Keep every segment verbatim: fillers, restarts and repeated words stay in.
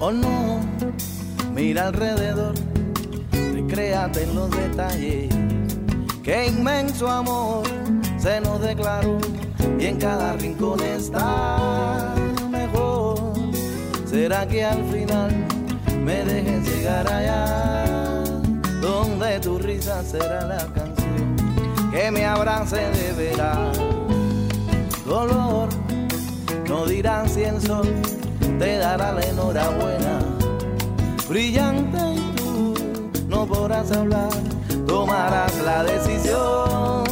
Oh no, mira alrededor, recréate en los detalles. Qué inmenso amor se nos declaró y en cada rincón está mejor. ¿Será que al final me dejes llegar allá? Donde tu risa será la canción que me abrace de veras. Dolor, no dirán si el sol te dará la enhorabuena. Brillante y tú no podrás hablar. Tomarás la decisión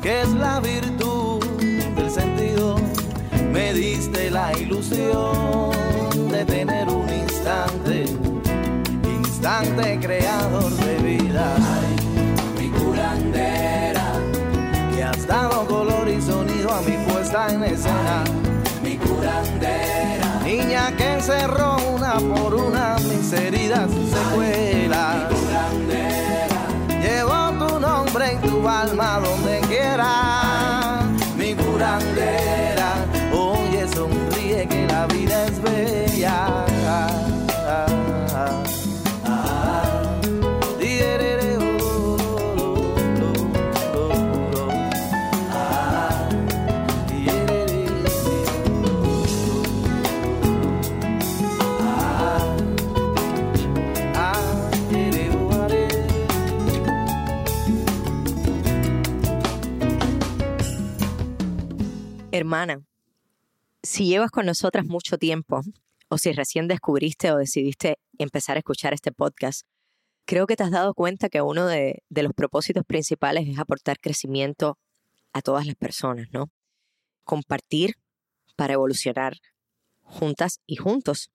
que es la virtud del sentido. Me diste la ilusión de tener un instante, instante creador de vida. Ay, mi curandera, que has dado color y sonido a mi puesta en escena. Mi curandera, niña que encerró una por una mis heridas y secuelas. Llevo tu nombre en tu alma donde quiera. Mi curandera, oye, sonríe que la vida es bella. Hermana, si llevas con nosotras mucho tiempo, o si recién descubriste o decidiste empezar a escuchar este podcast, creo que te has dado cuenta que uno de, de los propósitos principales es aportar crecimiento a todas las personas, ¿no? Compartir para evolucionar juntas y juntos.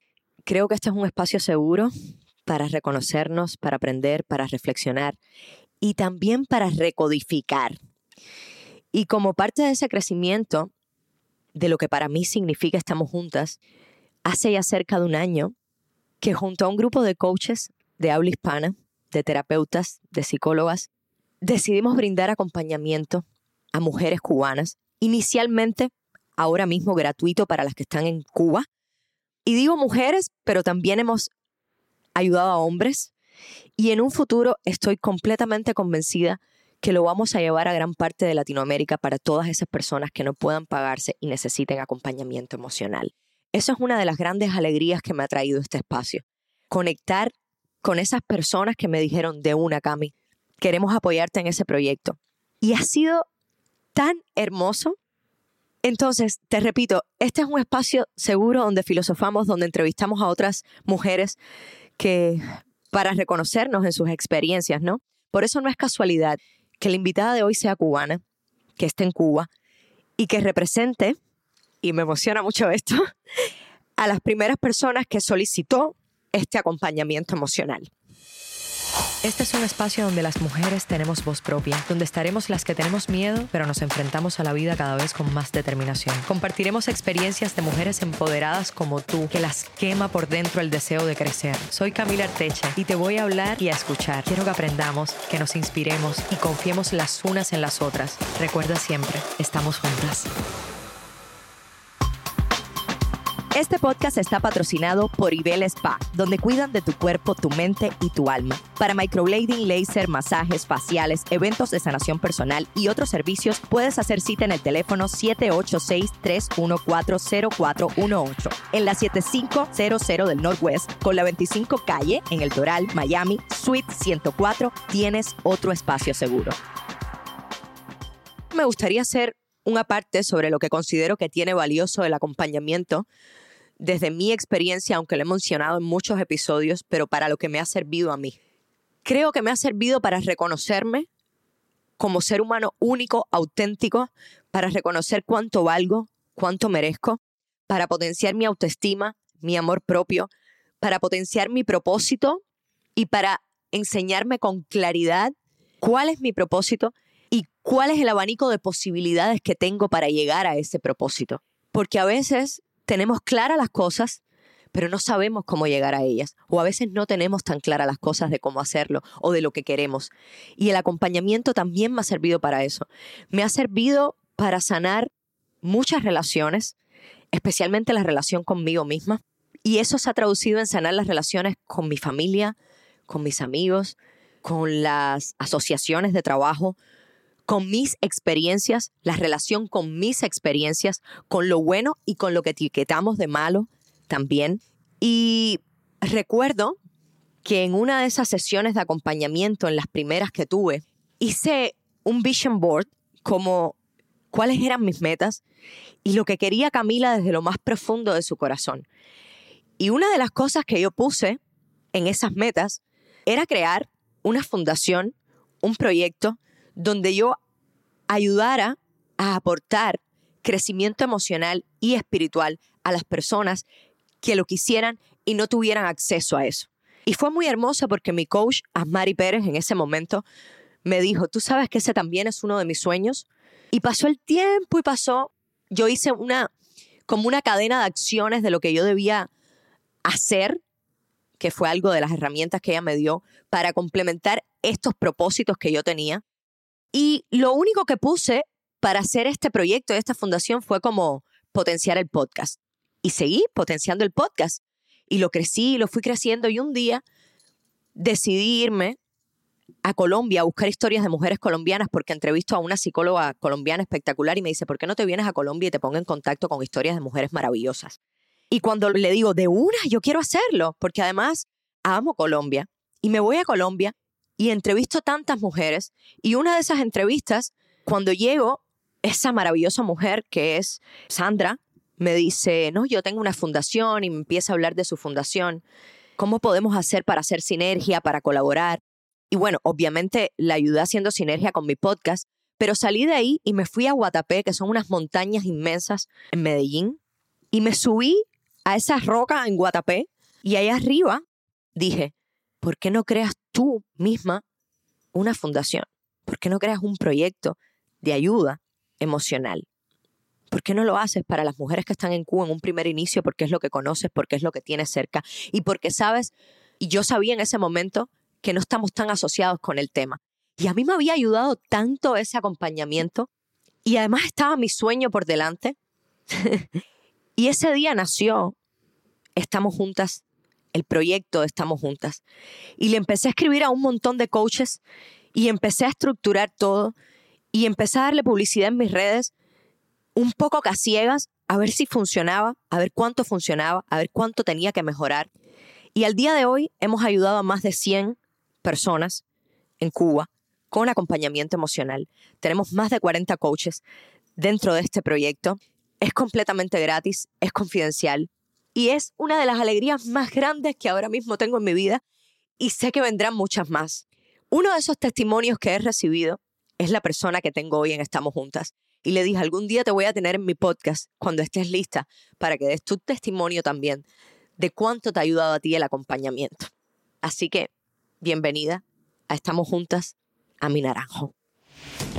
Creo que este es un espacio seguro para reconocernos, para aprender, para reflexionar y también para recodificar. Y como parte de ese crecimiento, de lo que para mí significa Estamos Juntas, hace ya cerca de un año que junto a un grupo de coaches de habla hispana, de terapeutas, de psicólogas, decidimos brindar acompañamiento a mujeres cubanas, inicialmente, ahora mismo gratuito para las que están en Cuba. Y digo mujeres, pero también hemos ayudado a hombres. Y en un futuro estoy completamente convencida que lo vamos a llevar a gran parte de Latinoamérica para todas esas personas que no puedan pagarse y necesiten acompañamiento emocional. Eso es una de las grandes alegrías que me ha traído este espacio. Conectar con esas personas que me dijeron de una, Cami, queremos apoyarte en ese proyecto. Y ha sido tan hermoso. Entonces, te repito, este es un espacio seguro donde filosofamos, donde entrevistamos a otras mujeres que, para reconocernos en sus experiencias, ¿no? Por eso no es casualidad que la invitada de hoy sea cubana, que esté en Cuba y que represente, y me emociona mucho esto, a las primeras personas que solicitó este acompañamiento emocional. Este es un espacio donde las mujeres tenemos voz propia, donde estaremos las que tenemos miedo, pero nos enfrentamos a la vida cada vez con más determinación. Compartiremos experiencias de mujeres empoderadas como tú, que las quema por dentro el deseo de crecer. Soy Camila Arteche y te voy a hablar y a escuchar. Quiero que aprendamos, que nos inspiremos y confiemos las unas en las otras. Recuerda siempre, estamos juntas. Este podcast está patrocinado por Ibel Spa, donde cuidan de tu cuerpo, tu mente y tu alma. Para microblading, láser, masajes, faciales, eventos de sanación personal y otros servicios, puedes hacer cita en el teléfono siete ocho seis, tres uno cuatro, cero cuatro uno ocho, en la setenta y cinco cero cero del Northwest, con la veinticinco calle, en El Doral, Miami, Suite ciento cuatro. Tienes otro espacio seguro. Me gustaría hacer una parte sobre lo que considero que tiene valioso el acompañamiento desde mi experiencia, aunque lo he mencionado en muchos episodios, pero para lo que me ha servido a mí. Creo que me ha servido para reconocerme como ser humano único, auténtico, para reconocer cuánto valgo, cuánto merezco, para potenciar mi autoestima, mi amor propio, para potenciar mi propósito y para enseñarme con claridad cuál es mi propósito y cuál es el abanico de posibilidades que tengo para llegar a ese propósito. Porque a veces tenemos claras las cosas, pero no sabemos cómo llegar a ellas. O a veces no tenemos tan claras las cosas de cómo hacerlo o de lo que queremos. Y el acompañamiento también me ha servido para eso. Me ha servido para sanar muchas relaciones, especialmente la relación conmigo misma. Y eso se ha traducido en sanar las relaciones con mi familia, con mis amigos, con las asociaciones de trabajo, con mis experiencias, la relación con mis experiencias, con lo bueno y con lo que etiquetamos de malo también. Y recuerdo que en una de esas sesiones de acompañamiento, en las primeras que tuve, hice un vision board como cuáles eran mis metas y lo que quería Camila desde lo más profundo de su corazón. Y una de las cosas que yo puse en esas metas era crear una fundación, un proyecto donde yo ayudara a aportar crecimiento emocional y espiritual a las personas que lo quisieran y no tuvieran acceso a eso. Y fue muy hermoso porque mi coach, Asmari Pérez, en ese momento me dijo, tú sabes que ese también es uno de mis sueños. Y pasó el tiempo y pasó. Yo hice una, como una cadena de acciones de lo que yo debía hacer, que fue algo de las herramientas que ella me dio para complementar estos propósitos que yo tenía. Y lo único que puse para hacer este proyecto, esta fundación, fue como potenciar el podcast. Y seguí potenciando el podcast. Y lo crecí, lo fui creciendo. Y un día decidí irme a Colombia a buscar historias de mujeres colombianas porque entrevisto a una psicóloga colombiana espectacular y me dice, ¿por qué no te vienes a Colombia y te pongo en contacto con historias de mujeres maravillosas? Y cuando le digo, de una, yo quiero hacerlo, porque además amo Colombia. Y me voy a Colombia y entrevisto tantas mujeres. Y una de esas entrevistas, cuando llego, esa maravillosa mujer que es Sandra, me dice, no, yo tengo una fundación, y me empieza a hablar de su fundación. ¿Cómo podemos hacer para hacer sinergia, para colaborar? Y bueno, obviamente la ayudé haciendo sinergia con mi podcast, pero salí de ahí y me fui a Guatapé, que son unas montañas inmensas en Medellín, y me subí a esas rocas en Guatapé, y ahí arriba dije, ¿por qué no creas tú misma una fundación? ¿Por qué no creas un proyecto de ayuda emocional? ¿Por qué no lo haces para las mujeres que están en Cuba en un primer inicio? Porque es lo que conoces, porque es lo que tienes cerca. Y porque sabes, y yo sabía en ese momento que no estamos tan asociados con el tema. Y a mí me había ayudado tanto ese acompañamiento. Y además estaba mi sueño por delante. Y ese día nació Estamos Juntas, el proyecto de Estamos Juntas. Y le empecé a escribir a un montón de coaches y empecé a estructurar todo. Y empecé a darle publicidad en mis redes, un poco a ciegas, a ver si funcionaba, a ver cuánto funcionaba, a ver cuánto tenía que mejorar. Y al día de hoy hemos ayudado a más de cien personas en Cuba con acompañamiento emocional. Tenemos más de cuarenta coaches dentro de este proyecto. Es completamente gratis, es confidencial y es una de las alegrías más grandes que ahora mismo tengo en mi vida y sé que vendrán muchas más. Uno de esos testimonios que he recibido es la persona que tengo hoy en Estamos Juntas. Y le dije, algún día te voy a tener en mi podcast cuando estés lista para que des tu testimonio también de cuánto te ha ayudado a ti el acompañamiento. Así que, bienvenida a Estamos Juntas, a Ami Naranjo.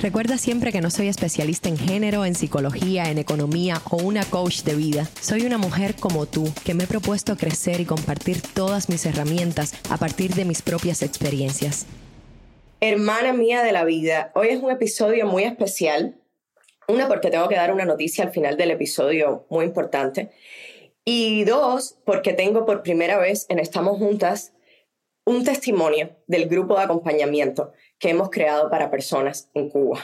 Recuerda siempre que no soy especialista en género, en psicología, en economía o una coach de vida. Soy una mujer como tú que me he propuesto crecer y compartir todas mis herramientas a partir de mis propias experiencias. Hermana mía de la vida, hoy es un episodio muy especial. Una, porque tengo que dar una noticia al final del episodio muy importante. Y dos, porque tengo por primera vez en Estamos Juntas un testimonio del grupo de acompañamiento que hemos creado para personas en Cuba.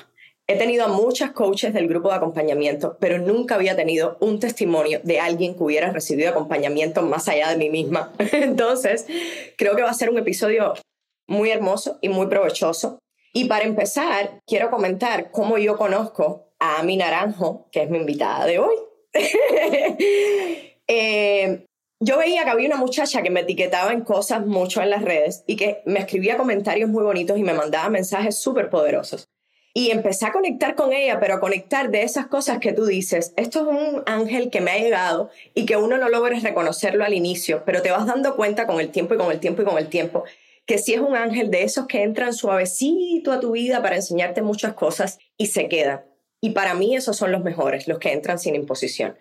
He tenido a muchas coaches del grupo de acompañamiento, pero nunca había tenido un testimonio de alguien que hubiera recibido acompañamiento más allá de mí misma. Entonces, creo que va a ser un episodio muy hermoso y muy provechoso. Y para empezar, quiero comentar cómo yo conozco a Ami Naranjo, que es mi invitada de hoy. eh, yo veía que había una muchacha que me etiquetaba en cosas mucho en las redes y que me escribía comentarios muy bonitos y me mandaba mensajes súper poderosos. Y empecé a conectar con ella, pero a conectar de esas cosas que tú dices, esto es un ángel que me ha llegado y que uno no logra reconocerlo al inicio, pero te vas dando cuenta con el tiempo y con el tiempo y con el tiempo que sí es un ángel de esos que entran suavecito a tu vida para enseñarte muchas cosas y se quedan. Y para mí esos son los mejores, los que entran sin imposición.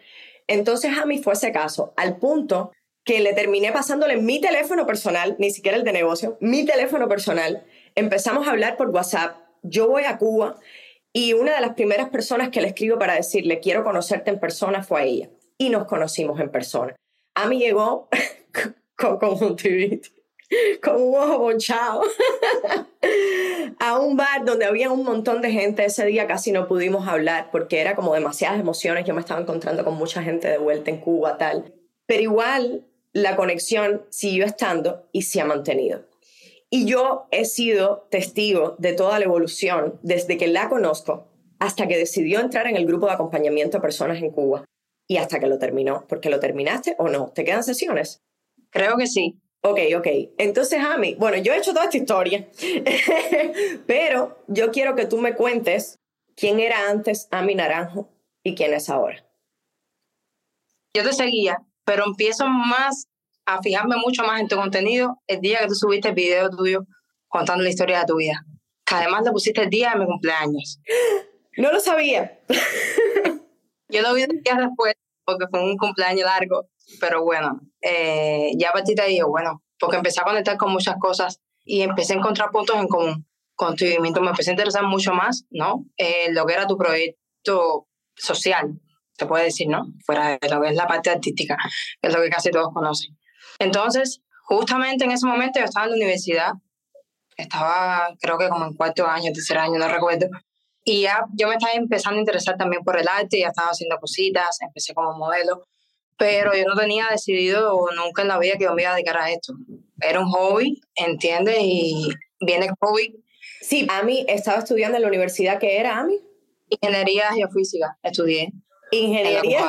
Entonces a mí fue ese caso, al punto que le terminé pasándole mi teléfono personal, ni siquiera el de negocio, mi teléfono personal. Empezamos a hablar por WhatsApp, yo voy a Cuba y una de las primeras personas que le escribo para decirle quiero conocerte en persona fue a ella. Y nos conocimos en persona. A mí llegó con conjuntivitis, con un ojo ponchado, a un bar donde había un montón de gente. Ese día casi no pudimos hablar porque era como demasiadas emociones. Yo me estaba encontrando con mucha gente de vuelta en Cuba, tal. Pero igual la conexión siguió estando y se ha mantenido. Y yo he sido testigo de toda la evolución desde que la conozco hasta que decidió entrar en el grupo de acompañamiento a personas en Cuba y hasta que lo terminó. Porque lo terminaste o no. ¿Te quedan sesiones? Creo que sí. Ok, ok. Entonces, Ami, bueno, yo he hecho toda esta historia, pero yo quiero que tú me cuentes quién era antes Ami Naranjo y quién es ahora. Yo te seguía, pero empiezo más a fijarme mucho más en tu contenido el día que tú subiste el video tuyo contando la historia de tu vida. Que además lo pusiste el día de mi cumpleaños. No lo sabía. Yo lo vi días después porque fue un cumpleaños largo. Pero bueno, eh, ya a partir de ahí, bueno, porque empecé a conectar con muchas cosas y empecé a encontrar puntos en común con tu movimiento. Me empecé a interesar mucho más, ¿no? Eh, lo que era tu proyecto social, se puede decir, ¿no? Fuera de lo que es la parte artística, que es lo que casi todos conocen. Entonces, justamente en ese momento yo estaba en la universidad, estaba creo que como en cuarto año, tercer año, no recuerdo. Y ya yo me estaba empezando a interesar también por el arte, ya estaba haciendo cositas, empecé como modelo. Pero yo no tenía decidido nunca en la vida que yo me iba a dedicar a esto. Era un hobby, ¿entiendes? Y viene el COVID. Sí, Ami estaba estudiando en la universidad que era, Ami. Ingeniería Geofísica, estudié. Ingeniería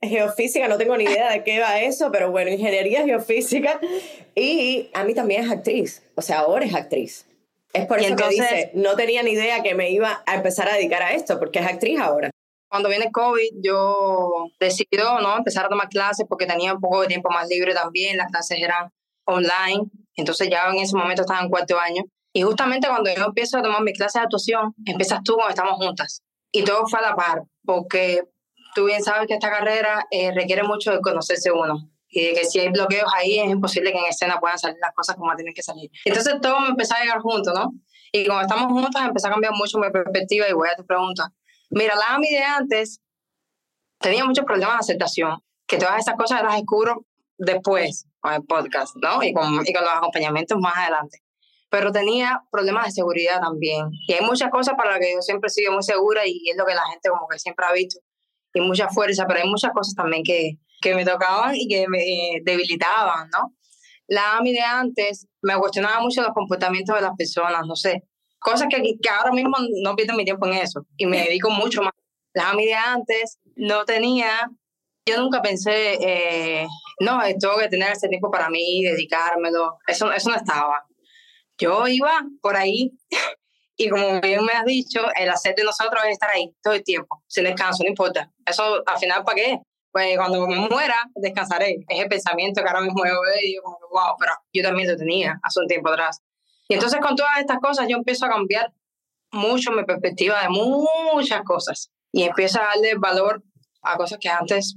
Geofísica, no tengo ni idea de qué va eso, pero bueno, Ingeniería Geofísica. Y Ami también es actriz, o sea, ahora es actriz. Es por eso entonces, que dice, no tenía ni idea que me iba a empezar a dedicar a esto, porque es actriz ahora. Cuando viene el COVID, yo decido, ¿no?, empezar a tomar clases porque tenía un poco de tiempo más libre también. Las clases eran online. Entonces ya en ese momento estaba en cuarto año. Y justamente cuando yo empiezo a tomar mis clases de actuación, empiezas tú cuando estamos juntas. Y todo fue a la par porque tú bien sabes que esta carrera eh, requiere mucho de conocerse uno. Y de que si hay bloqueos ahí, es imposible que en escena puedan salir las cosas como tienen que salir. Entonces todo me empezó a llegar junto, ¿no? Y cuando estamos juntas, empezó a cambiar mucho mi perspectiva. Y voy a tu pregunta. Mira, la Ami de antes tenía muchos problemas de aceptación, que todas esas cosas las descubro después con el podcast, ¿no? Y con, y con los acompañamientos más adelante. Pero tenía problemas de seguridad también. Y hay muchas cosas para las que yo siempre he sido muy segura y es lo que la gente como que siempre ha visto. Y mucha fuerza, pero hay muchas cosas también que, que me tocaban y que me eh, debilitaban, ¿no? La Ami de antes me cuestionaba mucho los comportamientos de las personas, no sé. Cosas que, que ahora mismo no pierdo mi tiempo en eso y me dedico mucho más. La Ami de antes no tenía, yo nunca pensé, eh, no, tengo que tener ese tiempo para mí, dedicármelo, eso, eso no estaba. Yo iba por ahí y como bien me has dicho, el hacer de nosotros es estar ahí todo el tiempo, sin descanso, no importa. Eso al final, ¿para qué? Pues cuando me muera, descansaré. Es el pensamiento que ahora mismo yo veo y yo como, wow, pero yo también lo tenía hace un tiempo atrás. Y entonces con todas estas cosas yo empiezo a cambiar mucho mi perspectiva de muchas cosas y empiezo a darle valor a cosas que antes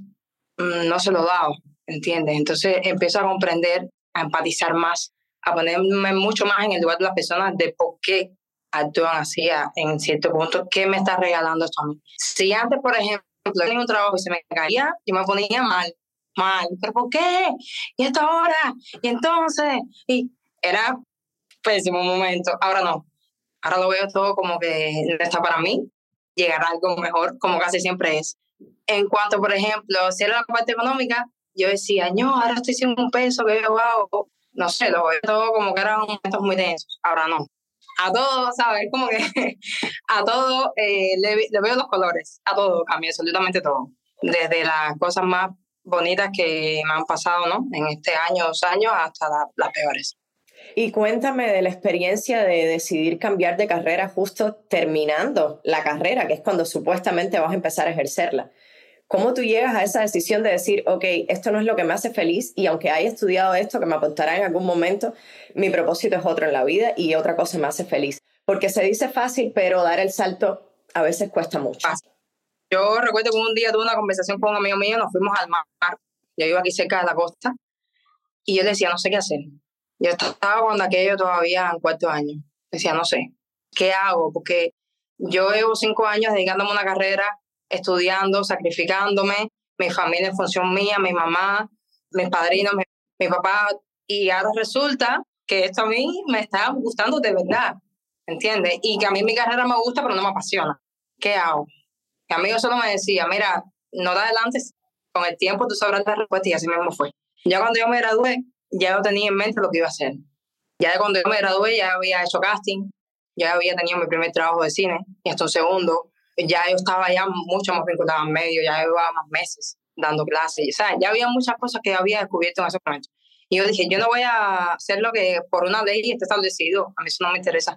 mmm, no se lo daba, ¿entiendes? Entonces empiezo a comprender, a empatizar más, a ponerme mucho más en el lugar de las personas de por qué actúan así en cierto punto, qué me está regalando esto a mí. Si antes, por ejemplo, tenía un trabajo y se me caía, yo me ponía mal, mal, ¿pero por qué? ¿Y hasta ahora? ¿Y entonces? Y era pésimo momento, ahora no, ahora lo veo todo como que no está para mí, llegará algo mejor como casi siempre es. En cuanto, por ejemplo, si era la parte económica, yo decía, no, ahora estoy sin un peso, que yo hago, no sé, lo veo todo como que eran momentos muy tensos, ahora no. A todo, ¿sabes? Como que a todo eh, le, le veo los colores, a todo cambia, absolutamente todo. Desde las cosas más bonitas que me han pasado, ¿no?, en este año, dos años, hasta la, las peores. Y cuéntame de la experiencia de decidir cambiar de carrera justo terminando la carrera, que es cuando supuestamente vas a empezar a ejercerla. ¿Cómo tú llegas a esa decisión de decir, ok, esto no es lo que me hace feliz y aunque haya estudiado esto que me aportará en algún momento, mi propósito es otro en la vida y otra cosa me hace feliz? Porque se dice fácil, pero dar el salto a veces cuesta mucho. Yo recuerdo que un día tuve una conversación con un amigo mío, nos fuimos al mar, yo iba aquí cerca de la costa, y él decía, no sé qué hacer. Yo estaba cuando aquello todavía en cuarto año. Decía, no sé, ¿qué hago? Porque yo llevo cinco años dedicándome a una carrera, estudiando, sacrificándome, mi familia en función mía, mi mamá, mis padrinos, mi, mi papá, y ahora resulta que esto a mí me está gustando de verdad, ¿entiendes? Y que a mí mi carrera me gusta, pero no me apasiona. ¿Qué hago? Mi amigo solo me decía, mira, no te adelantes, con el tiempo tú sabrás la respuesta, y así mismo fue. Ya cuando yo me gradué, ya yo tenía en mente lo que iba a hacer. Ya cuando yo me gradué, ya había hecho casting, ya había tenido mi primer trabajo de cine, y hasta un segundo. Ya yo estaba ya mucho más vinculada al medio, ya llevaba más meses dando clases. O sea, ya había muchas cosas que había descubierto en ese momento. Y yo dije, yo no voy a hacer lo que por una ley está establecido. A mí eso no me interesa.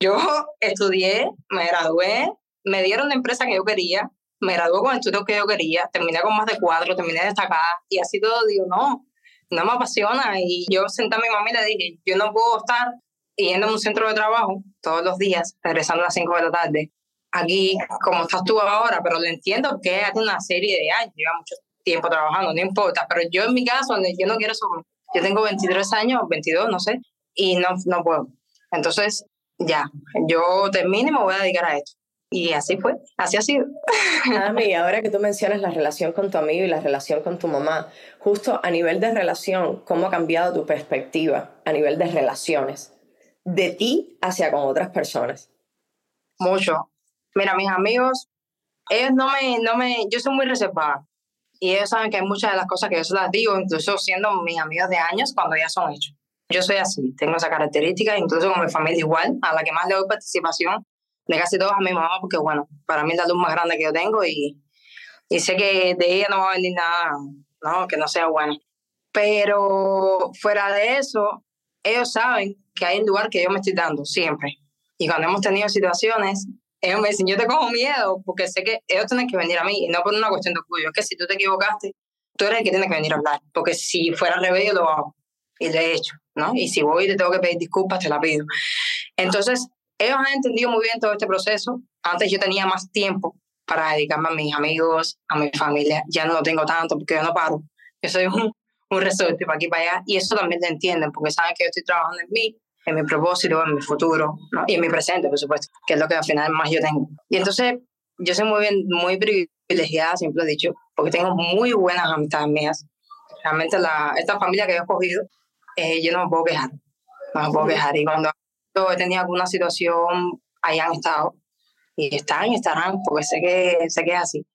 Yo estudié, me gradué, me dieron la empresa que yo quería, me gradué con el estudio que yo quería, terminé con más de cuatro, terminé destacada. Y así todo, digo, no, no me apasiona. Y yo senté a mi mamá y le dije, yo no puedo estar yendo a un centro de trabajo todos los días, regresando a las cinco de la tarde, aquí, como estás tú ahora, pero lo entiendo que hace una serie de años, lleva mucho tiempo trabajando, no importa, pero yo en mi caso, yo no quiero subir. Yo tengo veintitrés años, veintidós, no sé, y no, no puedo. Entonces, ya, yo termino y me voy a dedicar a esto. Y así fue, así ha sido. Ami, ahora que tú mencionas la relación con tu amigo y la relación con tu mamá, justo a nivel de relación, ¿cómo ha cambiado tu perspectiva a nivel de relaciones de ti hacia con otras personas? Mucho. Mira, mis amigos, ellos no me, no me... Yo soy muy reservada. Y ellos saben que hay muchas de las cosas que yo se las digo, incluso siendo mis amigos de años, cuando ya son hechos. Yo soy así, tengo esa característica, incluso con mi familia igual, a la que más le doy participación, de casi todos, a mi mamá, porque bueno, para mí es la luz más grande que yo tengo y, y sé que de ella no va a venir nada, ¿no? Que no sea bueno. Pero fuera de eso, ellos saben que hay un lugar que yo me estoy dando, siempre. Y cuando hemos tenido situaciones... Ellos me dicen, yo te cojo miedo, porque sé que ellos tienen que venir a mí, y no por una cuestión de orgullo. Es que si tú te equivocaste, tú eres el que tiene que venir a hablar, porque si fuera al revés, yo lo hago, y lo he hecho, ¿no? Y si voy y te tengo que pedir disculpas, te la pido. Entonces, ellos han entendido muy bien todo este proceso. Antes yo tenía más tiempo para dedicarme a mis amigos, a mi familia. Ya no lo tengo tanto, porque yo no paro. Yo soy un, un resorte para aquí y para allá, y eso también lo entienden, porque saben que yo estoy trabajando en mí, en mi propósito, en mi futuro, ¿no? Y en mi presente, por supuesto, que es lo que al final más yo tengo. Y entonces, yo soy muy, bien, muy privilegiada, siempre lo he dicho, porque tengo muy buenas amistades mías. Realmente, la, esta familia que yo he cogido, eh, yo no me puedo quejar. No me puedo quejar. Y cuando he tenido alguna situación, ahí han estado. Y están y estarán, porque sé que, sé que es así.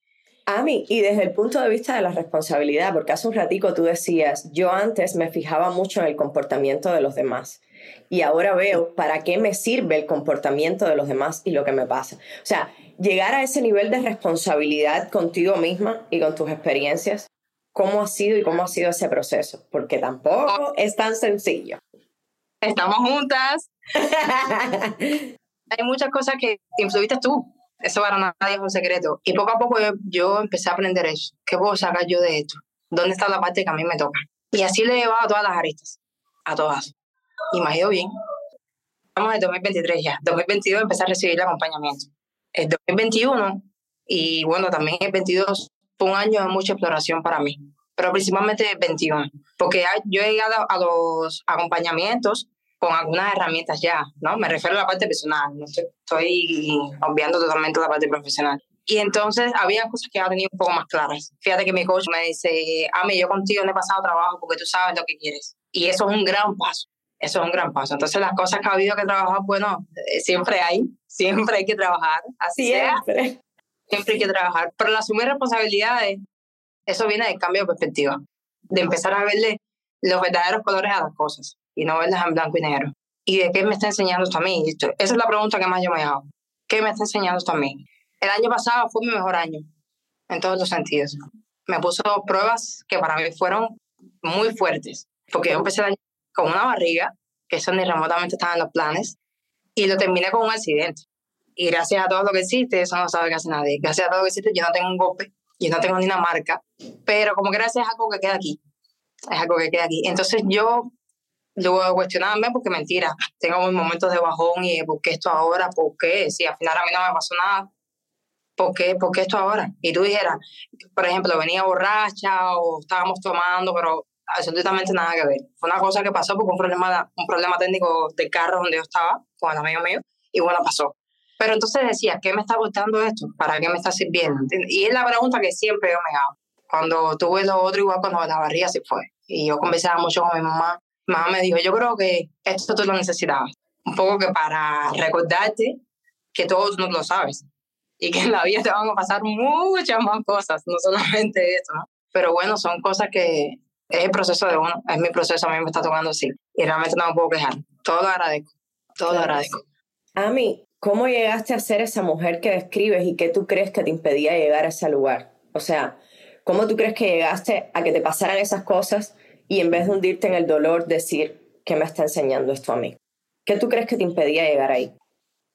Ami, y desde el punto de vista de la responsabilidad, porque hace un ratico tú decías, yo antes me fijaba mucho en el comportamiento de los demás. Y ahora veo para qué me sirve el comportamiento de los demás y lo que me pasa. O sea, llegar a ese nivel de responsabilidad contigo misma y con tus experiencias, ¿cómo ha sido y cómo ha sido ese proceso? Porque tampoco es tan sencillo. Estamos juntas. Hay muchas cosas que influiste tú. Eso para nadie es un secreto. Y poco a poco yo, yo empecé a aprender eso. ¿Qué puedo sacar yo de esto? ¿Dónde está la parte que a mí me toca? Y así le he llevado a todas las aristas. A todas. Y me ha ido bien. Estamos en dos mil veintitrés ya. dos mil veintidós empecé a recibir el acompañamiento. El dos mil veintiuno, y bueno, también el veintidós, fue un año de mucha exploración para mí. Pero principalmente el veintiuno. Porque yo he llegado a los acompañamientos con algunas herramientas ya, ¿no? Me refiero a la parte personal. No estoy, estoy obviando totalmente la parte profesional. Y entonces había cosas que ya tenía un poco más claras. Fíjate que mi coach me dice, Ami, yo contigo no he pasado trabajo porque tú sabes lo que quieres. Y eso es un gran paso. Eso es un gran paso. Entonces, las cosas que ha habido que trabajar, bueno, eh, siempre hay, siempre hay que trabajar. Así siempre. es. Siempre hay que trabajar. Pero el asumir responsabilidades, eso viene del cambio de perspectiva, de empezar a verle los verdaderos colores a las cosas y no verlas en blanco y negro. ¿Y de qué me está enseñando esto a mí? Esa es la pregunta que más yo me hago. ¿Qué me está enseñando esto a mí? El año pasado fue mi mejor año, en todos los sentidos. Me puso pruebas que para mí fueron muy fuertes, porque yo empecé el año con una barriga, que eso ni remotamente estaba en los planes, y lo terminé con un accidente. Y gracias a todo lo que existe, eso no sabe casi nadie, gracias a todo lo que existe, yo no tengo un golpe yo no tengo ni una marca, pero como que gracias es algo que queda aquí, es algo que queda aquí. Entonces yo, luego cuestionarme, porque mentira, tengo mis momentos de bajón y ¿por qué esto ahora? ¿Por qué? Si al final a mí no me pasó nada, ¿por qué, ¿por qué esto ahora? Y tú dijeras, por ejemplo, venía borracha o estábamos tomando, pero absolutamente nada que ver. Fue una cosa que pasó porque un problema, un problema técnico del carro donde yo estaba, con el amigo mío, y bueno, pasó. Pero entonces decía, ¿qué me está costando esto? ¿Para qué me está sirviendo? Y es la pregunta que siempre yo me hago. Cuando tuve lo otro, igual cuando la barriga se fue. Y yo conversaba mucho con mi mamá. Mi mamá me dijo, yo creo que esto tú lo necesitabas. Un poco que para recordarte que todos no lo sabes. Y que en la vida te van a pasar muchas más cosas, no solamente esto, ¿no? Pero bueno, son cosas que es el proceso de uno. Es mi proceso, a mí me está tocando así. Y realmente no me puedo quejar. Todo lo agradezco. Todo lo agradezco. Ami, ¿cómo llegaste a ser esa mujer que describes y qué tú crees que te impedía llegar a ese lugar? O sea, ¿cómo tú crees que llegaste a que te pasaran esas cosas y en vez de hundirte en el dolor decir, ¿qué me está enseñando esto a mí? ¿Qué tú crees que te impedía llegar ahí?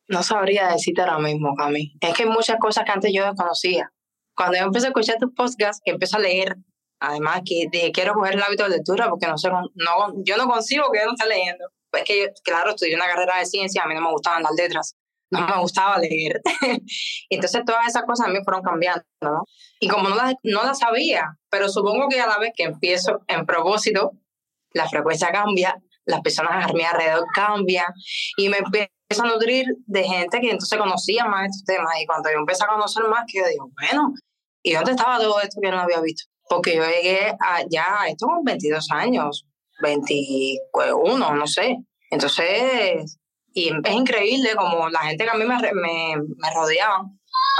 No sabría decirte ahora mismo, Cami. Es que hay muchas cosas que antes yo desconocía. Cuando yo empecé a escuchar tus podcasts, que empecé a leer, además que dije, quiero coger el hábito de lectura porque no sé, no, yo no consigo que yo no esté leyendo. Pues es que yo, claro, estudié una carrera de ciencia, a mí no me gustaban las letras. No me gustaba leer. Entonces todas esas cosas a mí fueron cambiando, ¿no? Y como no las, no las sabía, pero supongo que a la vez que empiezo en propósito, la frecuencia cambia, las personas a mi alrededor cambian, y me empiezo a nutrir de gente que entonces conocía más estos temas, y cuando yo empecé a conocer más, que yo digo, bueno, ¿y dónde estaba todo esto que yo no había visto? Porque yo llegué a, ya a esto con veintidós años, veintiuno, no sé. Entonces... Y es increíble como la gente que a mí me, me, me rodeaba.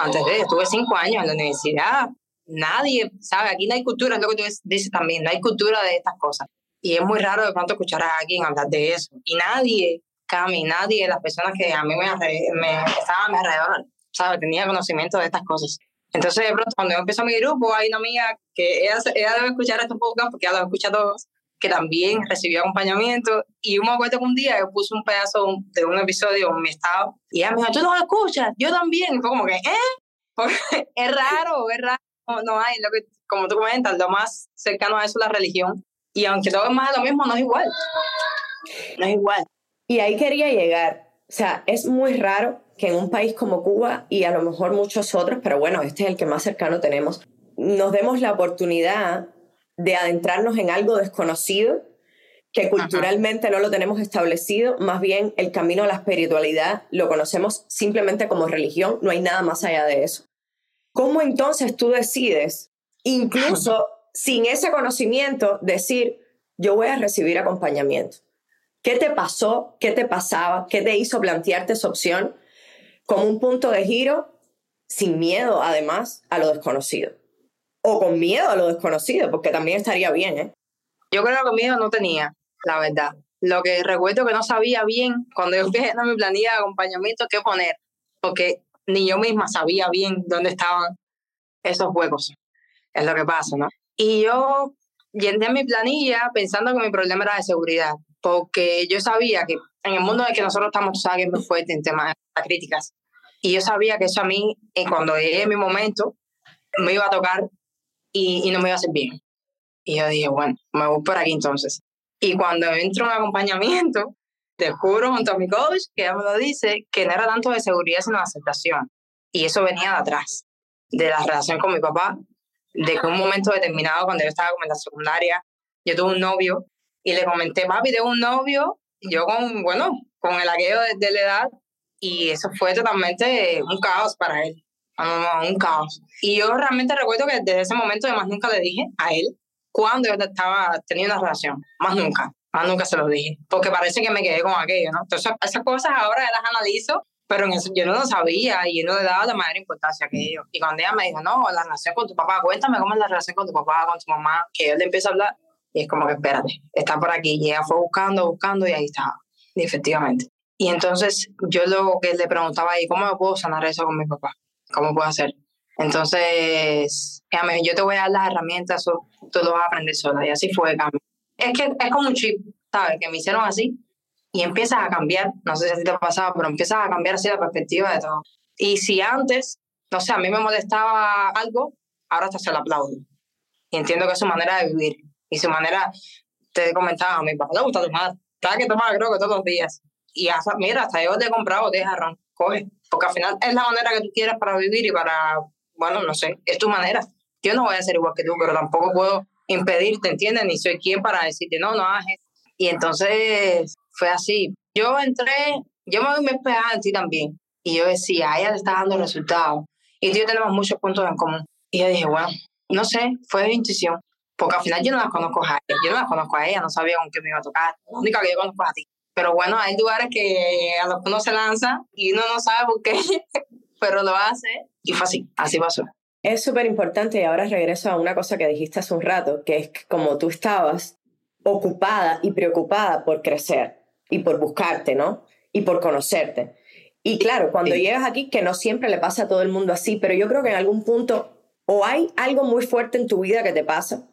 Antes de, estuve cinco años en la universidad. Nadie, ¿sabes? Aquí no hay cultura, es lo que tú dices también, no hay cultura de estas cosas. Y es muy raro de pronto escuchar a alguien hablar de eso. Y nadie, Cami, nadie de las personas que a mí me, me estaban a mi alrededor, ¿sabes? Tenía conocimiento de estas cosas. Entonces, de pronto, cuando yo empecé mi grupo, hay una amiga que ella, ella debe escuchar estos podcasts porque ella los escucha todos, que también recibió acompañamiento, y yo me acuerdo que un día yo puse un pedazo de un episodio en mi estado, y ella me dijo, ¿tú los escuchas? Yo también. Y fue como que, ¿eh? Porque es raro, es raro, no, no hay, lo que, como tú comentas, lo más cercano a eso es la religión, y aunque todo es más de lo mismo, no es igual, no es igual. Y ahí quería llegar, o sea, es muy raro que en un país como Cuba, y a lo mejor muchos otros, pero bueno, este es el que más cercano tenemos, nos demos la oportunidad de adentrarnos en algo desconocido, que culturalmente Ajá. no lo tenemos establecido, más bien el camino a la espiritualidad lo conocemos simplemente como religión, no hay nada más allá de eso. ¿Cómo entonces tú decides, incluso Ajá. sin ese conocimiento, decir, yo voy a recibir acompañamiento? ¿Qué te pasó? ¿Qué te pasaba? ¿Qué te hizo plantearte esa opción como un punto de giro, sin miedo, además, a lo desconocido? O con miedo a lo desconocido, porque también estaría bien, ¿eh? Yo creo que miedo no tenía, la verdad. Lo que recuerdo que no sabía bien, cuando yo fui a mi planilla de acompañamiento, qué poner, porque ni yo misma sabía bien dónde estaban esos huecos. Es lo que pasa, ¿no? Y yo llené mi planilla pensando que mi problema era de seguridad, porque yo sabía que en el mundo en el que nosotros estamos, tú sabes que es muy fuerte en temas de críticas, y yo sabía que eso a mí, cuando llegué mi momento, me iba a tocar Y, y no me iba a hacer bien. Y yo dije, bueno, me voy por aquí entonces. Y cuando entro en acompañamiento, te juro junto a mi coach, que ella me lo dice, que no era tanto de seguridad, sino de aceptación. Y eso venía de atrás, de la relación con mi papá, de que un momento determinado, cuando yo estaba como en la secundaria, yo tuve un novio, y le comenté, papi, tengo un novio, y yo con, bueno, con el aquello de, de la edad, y eso fue totalmente un caos para él. No, no, un caos. Y yo realmente recuerdo que desde ese momento además nunca le dije a él cuando yo estaba teniendo una relación. Más nunca, más nunca se lo dije. Porque parece que me quedé con aquello, ¿no? Entonces esas cosas ahora las analizo, pero en eso yo no lo sabía y yo no le daba la mayor importancia a aquello. Y cuando ella me dijo, no, la relación con tu papá, cuéntame cómo es la relación con tu papá, con tu mamá, que yo le empiezo a hablar y es como que espérate, está por aquí. Y ella fue buscando, buscando y ahí estaba. Y efectivamente. Y entonces yo luego que le preguntaba ahí, ¿cómo me puedo sanar eso con mi papá? ¿Cómo puedo hacer? Entonces, yo te voy a dar las herramientas, tú lo vas a aprender sola. Y así fue, Cami. Es que es como un chip, ¿sabes? Que me hicieron así y empiezas a cambiar. No sé si a ti te pasaba, pero empiezas a cambiar así la perspectiva de todo. Y si antes, no sé, a mí me molestaba algo, ahora hasta se la aplaudo. Y entiendo que es su manera de vivir. Y su manera, te comentaba, mi papá le gusta tomar. Estaba que tomaba creo que todos los días. Y hasta, mira, hasta yo te he comprado botellas de ron. Coge. Porque al final es la manera que tú quieras para vivir y para, bueno, no sé, es tu manera. Yo no voy a ser igual que tú, pero tampoco puedo impedirte, ¿entiendes? Ni soy quien para decirte, no, no hagas eso. Y entonces fue así. Yo entré, yo me esperaba en ti también. Y yo decía, a ella le está dando resultados. Y tú y yo tenemos muchos puntos en común. Y yo dije, bueno, no sé, fue mi intuición. Porque al final yo no la conozco a ella, yo no la conozco a ella, no sabía con qué me iba a tocar. La única que yo conozco es a ti. Pero bueno, hay lugares que a los que uno se lanza y uno no sabe por qué, pero lo hace. Y fue así, así pasó. Es súper importante, y ahora regreso a una cosa que dijiste hace un rato, que es que como tú estabas ocupada y preocupada por crecer y por buscarte, ¿no? Y por conocerte. Y claro, cuando sí. llegas aquí, que no siempre le pasa a todo el mundo así, pero yo creo que en algún punto o hay algo muy fuerte en tu vida que te pasa,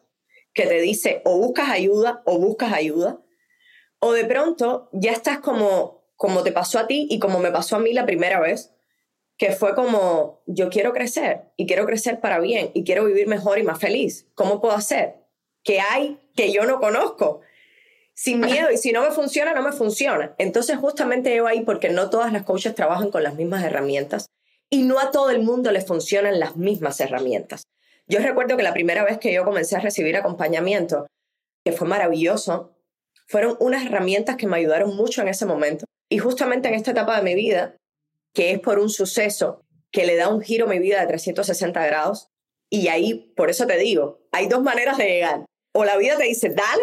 que te dice o buscas ayuda o buscas ayuda, o de pronto ya estás como, como te pasó a ti y como me pasó a mí la primera vez, que fue como yo quiero crecer y quiero crecer para bien y quiero vivir mejor y más feliz. ¿Cómo puedo hacer? ¿Qué hay que yo no conozco? Sin miedo, y si no me funciona, no me funciona. Entonces justamente yo ahí, porque no todas las coaches trabajan con las mismas herramientas y no a todo el mundo les funcionan las mismas herramientas. Yo recuerdo que la primera vez que yo comencé a recibir acompañamiento, que fue maravilloso, fueron unas herramientas que me ayudaron mucho en ese momento. Y justamente en esta etapa de mi vida, que es por un suceso que le da un giro a mi vida de trescientos sesenta grados, y ahí, por eso te digo, hay dos maneras de llegar. O la vida te dice, dale,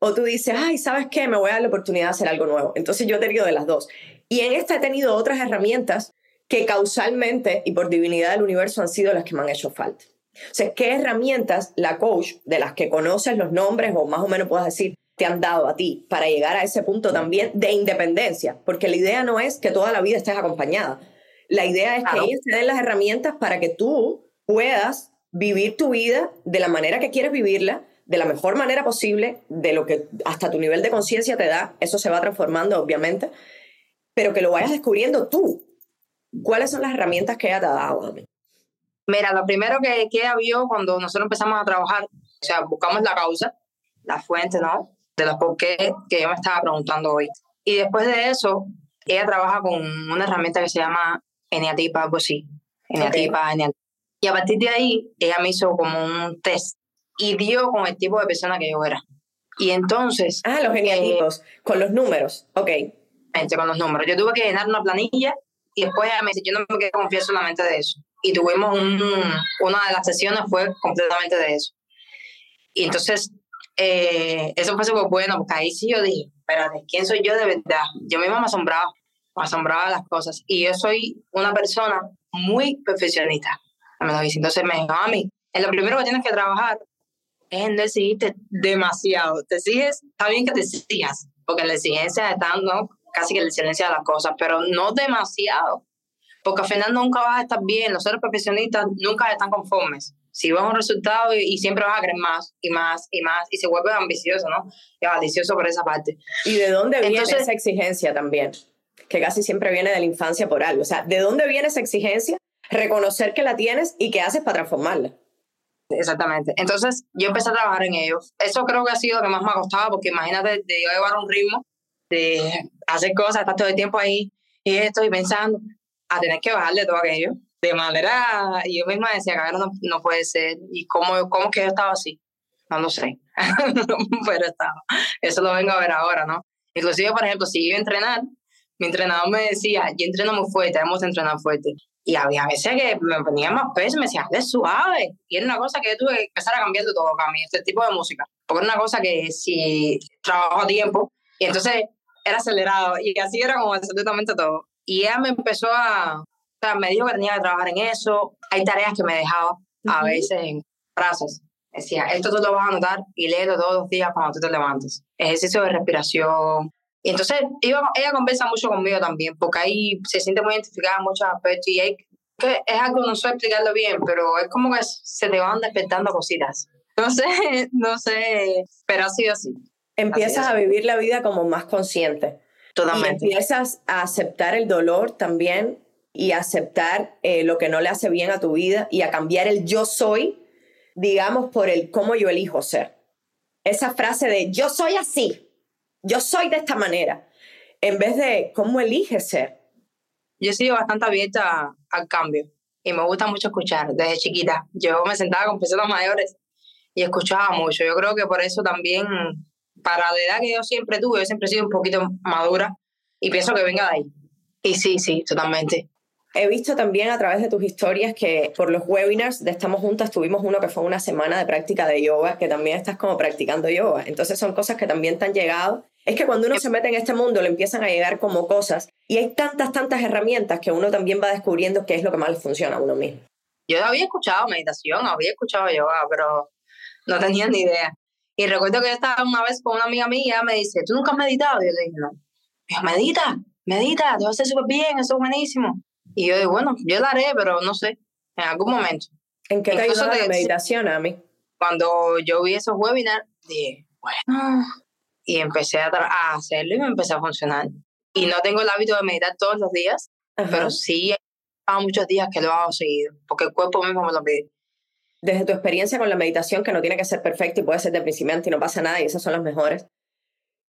o tú dices, ay, ¿sabes qué? Me voy a dar la oportunidad de hacer algo nuevo. Entonces yo he tenido de las dos. Y en esta he tenido otras herramientas que causalmente y por divinidad del universo han sido las que me han hecho falta. O sea, ¿qué herramientas la coach, de las que conoces los nombres o más o menos puedas decir, te han dado a ti para llegar a ese punto también de independencia? Porque la idea no es que toda la vida estés acompañada. La idea es que ellas te den las herramientas para que tú puedas vivir tu vida de la manera que quieres vivirla, de la mejor manera posible, de lo que hasta tu nivel de conciencia te da. Eso se va transformando, obviamente, pero que lo vayas descubriendo tú. ¿Cuáles son las herramientas que ella te ha dado a mí? Mira, lo primero que, que ella vio cuando nosotros empezamos a trabajar, o sea, buscamos la causa, la fuente, ¿no? De los por qué que yo me estaba preguntando hoy. Y después de eso, ella trabaja con una herramienta que se llama Eneatipa, algo así. Eneatipa, okay. Eneatipa. Y a partir de ahí, ella me hizo como un test y dio con el tipo de persona que yo era. Y entonces... Ah, los eneatipos, eh, con los números, ok. Con los números. Yo tuve que llenar una planilla y después ella me dice, yo no me quedé confiar solamente de eso. Y tuvimos un, una de las sesiones fue completamente de eso. Y entonces, eh, eso fue súper bueno, porque ahí sí yo dije, espérate, ¿quién soy yo de verdad? Yo misma me asombraba, me asombraba de las cosas. Y yo soy una persona muy perfeccionista. Entonces me dijo, a mí, lo primero que tienes que trabajar es en no exigirte demasiado. Te exiges, está bien que te exijas, porque la exigencia está, ¿no? Casi que la excelencia de las cosas, pero no demasiado. Porque al final nunca vas a estar bien. Los seres perfeccionistas nunca están conformes. Si vas a un resultado y, y siempre vas a querer más y más y más y se vuelve ambicioso, ¿no? Y ambicioso por esa parte. ¿Y de dónde viene Entonces, esa exigencia también? Que casi siempre viene de la infancia por algo. O sea, ¿de dónde viene esa exigencia? Reconocer que la tienes y qué haces para transformarla. Exactamente. Entonces yo empecé a trabajar en ello. Eso creo que ha sido lo que más me ha costado, porque imagínate de yo llevar un ritmo, de hacer cosas, estar todo el tiempo ahí y estoy pensando... a tener que bajarle todo aquello, de manera, yo misma decía, cabrón, no, no puede ser, y cómo, cómo que yo estaba así, no lo sé, pero estaba, eso lo vengo a ver ahora, ¿no? Inclusive, por ejemplo, si iba a entrenar, mi entrenador me decía, yo entreno muy fuerte, debemos entrenar fuerte, y había veces que me ponía más peso, me decía, hazle suave, y era una cosa que yo tuve que empezar a cambiar de todo, a mí, este tipo de música, porque era una cosa que si trabajo a tiempo, y entonces era acelerado, y así era como absolutamente todo. Y ella me empezó a... O sea, me dijo que tenía que trabajar en eso. Hay tareas que me dejaba uh-huh. a veces en frases. Decía, esto tú lo vas a anotar y léelo todos los días cuando tú te levantes. Ejercicio de respiración. Y entonces iba, ella conversa mucho conmigo también, porque ahí se siente muy identificada en muchos aspectos. Y hay, que es algo, no sé explicarlo bien, pero es como que se te van despertando cositas. No sé, no sé. Pero ha sido así. Empiezas a vivir la vida como más consciente. Totalmente. Y empiezas a aceptar el dolor también y a aceptar eh, lo que no le hace bien a tu vida y a cambiar el yo soy digamos, por el cómo yo elijo ser. Esa frase de yo soy así, yo soy de esta manera, en vez de cómo eliges ser. Yo he sido bastante abierta al cambio y me gusta mucho escuchar desde chiquita. Yo me sentaba con personas mayores y escuchaba mucho. Yo creo que por eso también, para la edad que yo siempre tuve, yo siempre he sido un poquito madura y pienso que venga de ahí. Y sí, sí, totalmente. He visto también a través de tus historias que por los webinars de Estamos Juntas tuvimos uno que fue una semana de práctica de yoga, que también estás como practicando yoga. Entonces son cosas que también te han llegado. Es que cuando uno se mete en este mundo le empiezan a llegar como cosas y hay tantas, tantas herramientas que uno también va descubriendo qué es lo que más le funciona a uno mismo. Yo había escuchado meditación, había escuchado yoga, pero no tenía ni idea. Y recuerdo que yo estaba una vez con una amiga mía y ella me dice, ¿tú nunca has meditado? Y yo le dije, no. Me dijo, medita, medita, te va a hacer súper bien, eso es buenísimo. Y yo digo, bueno, yo la haré, pero no sé, en algún momento. ¿En qué te ayudó la meditación, Ami? Cuando yo vi esos webinars, dije, bueno, y empecé a, tra- a hacerlo y me empezó a funcionar. Y no tengo el hábito de meditar todos los días, ajá, pero sí hago muchos días que lo hago seguido, porque el cuerpo mismo me lo pide. Desde tu experiencia con la meditación, que no tiene que ser perfecta y puede ser de principiante y no pasa nada, y esas son las mejores,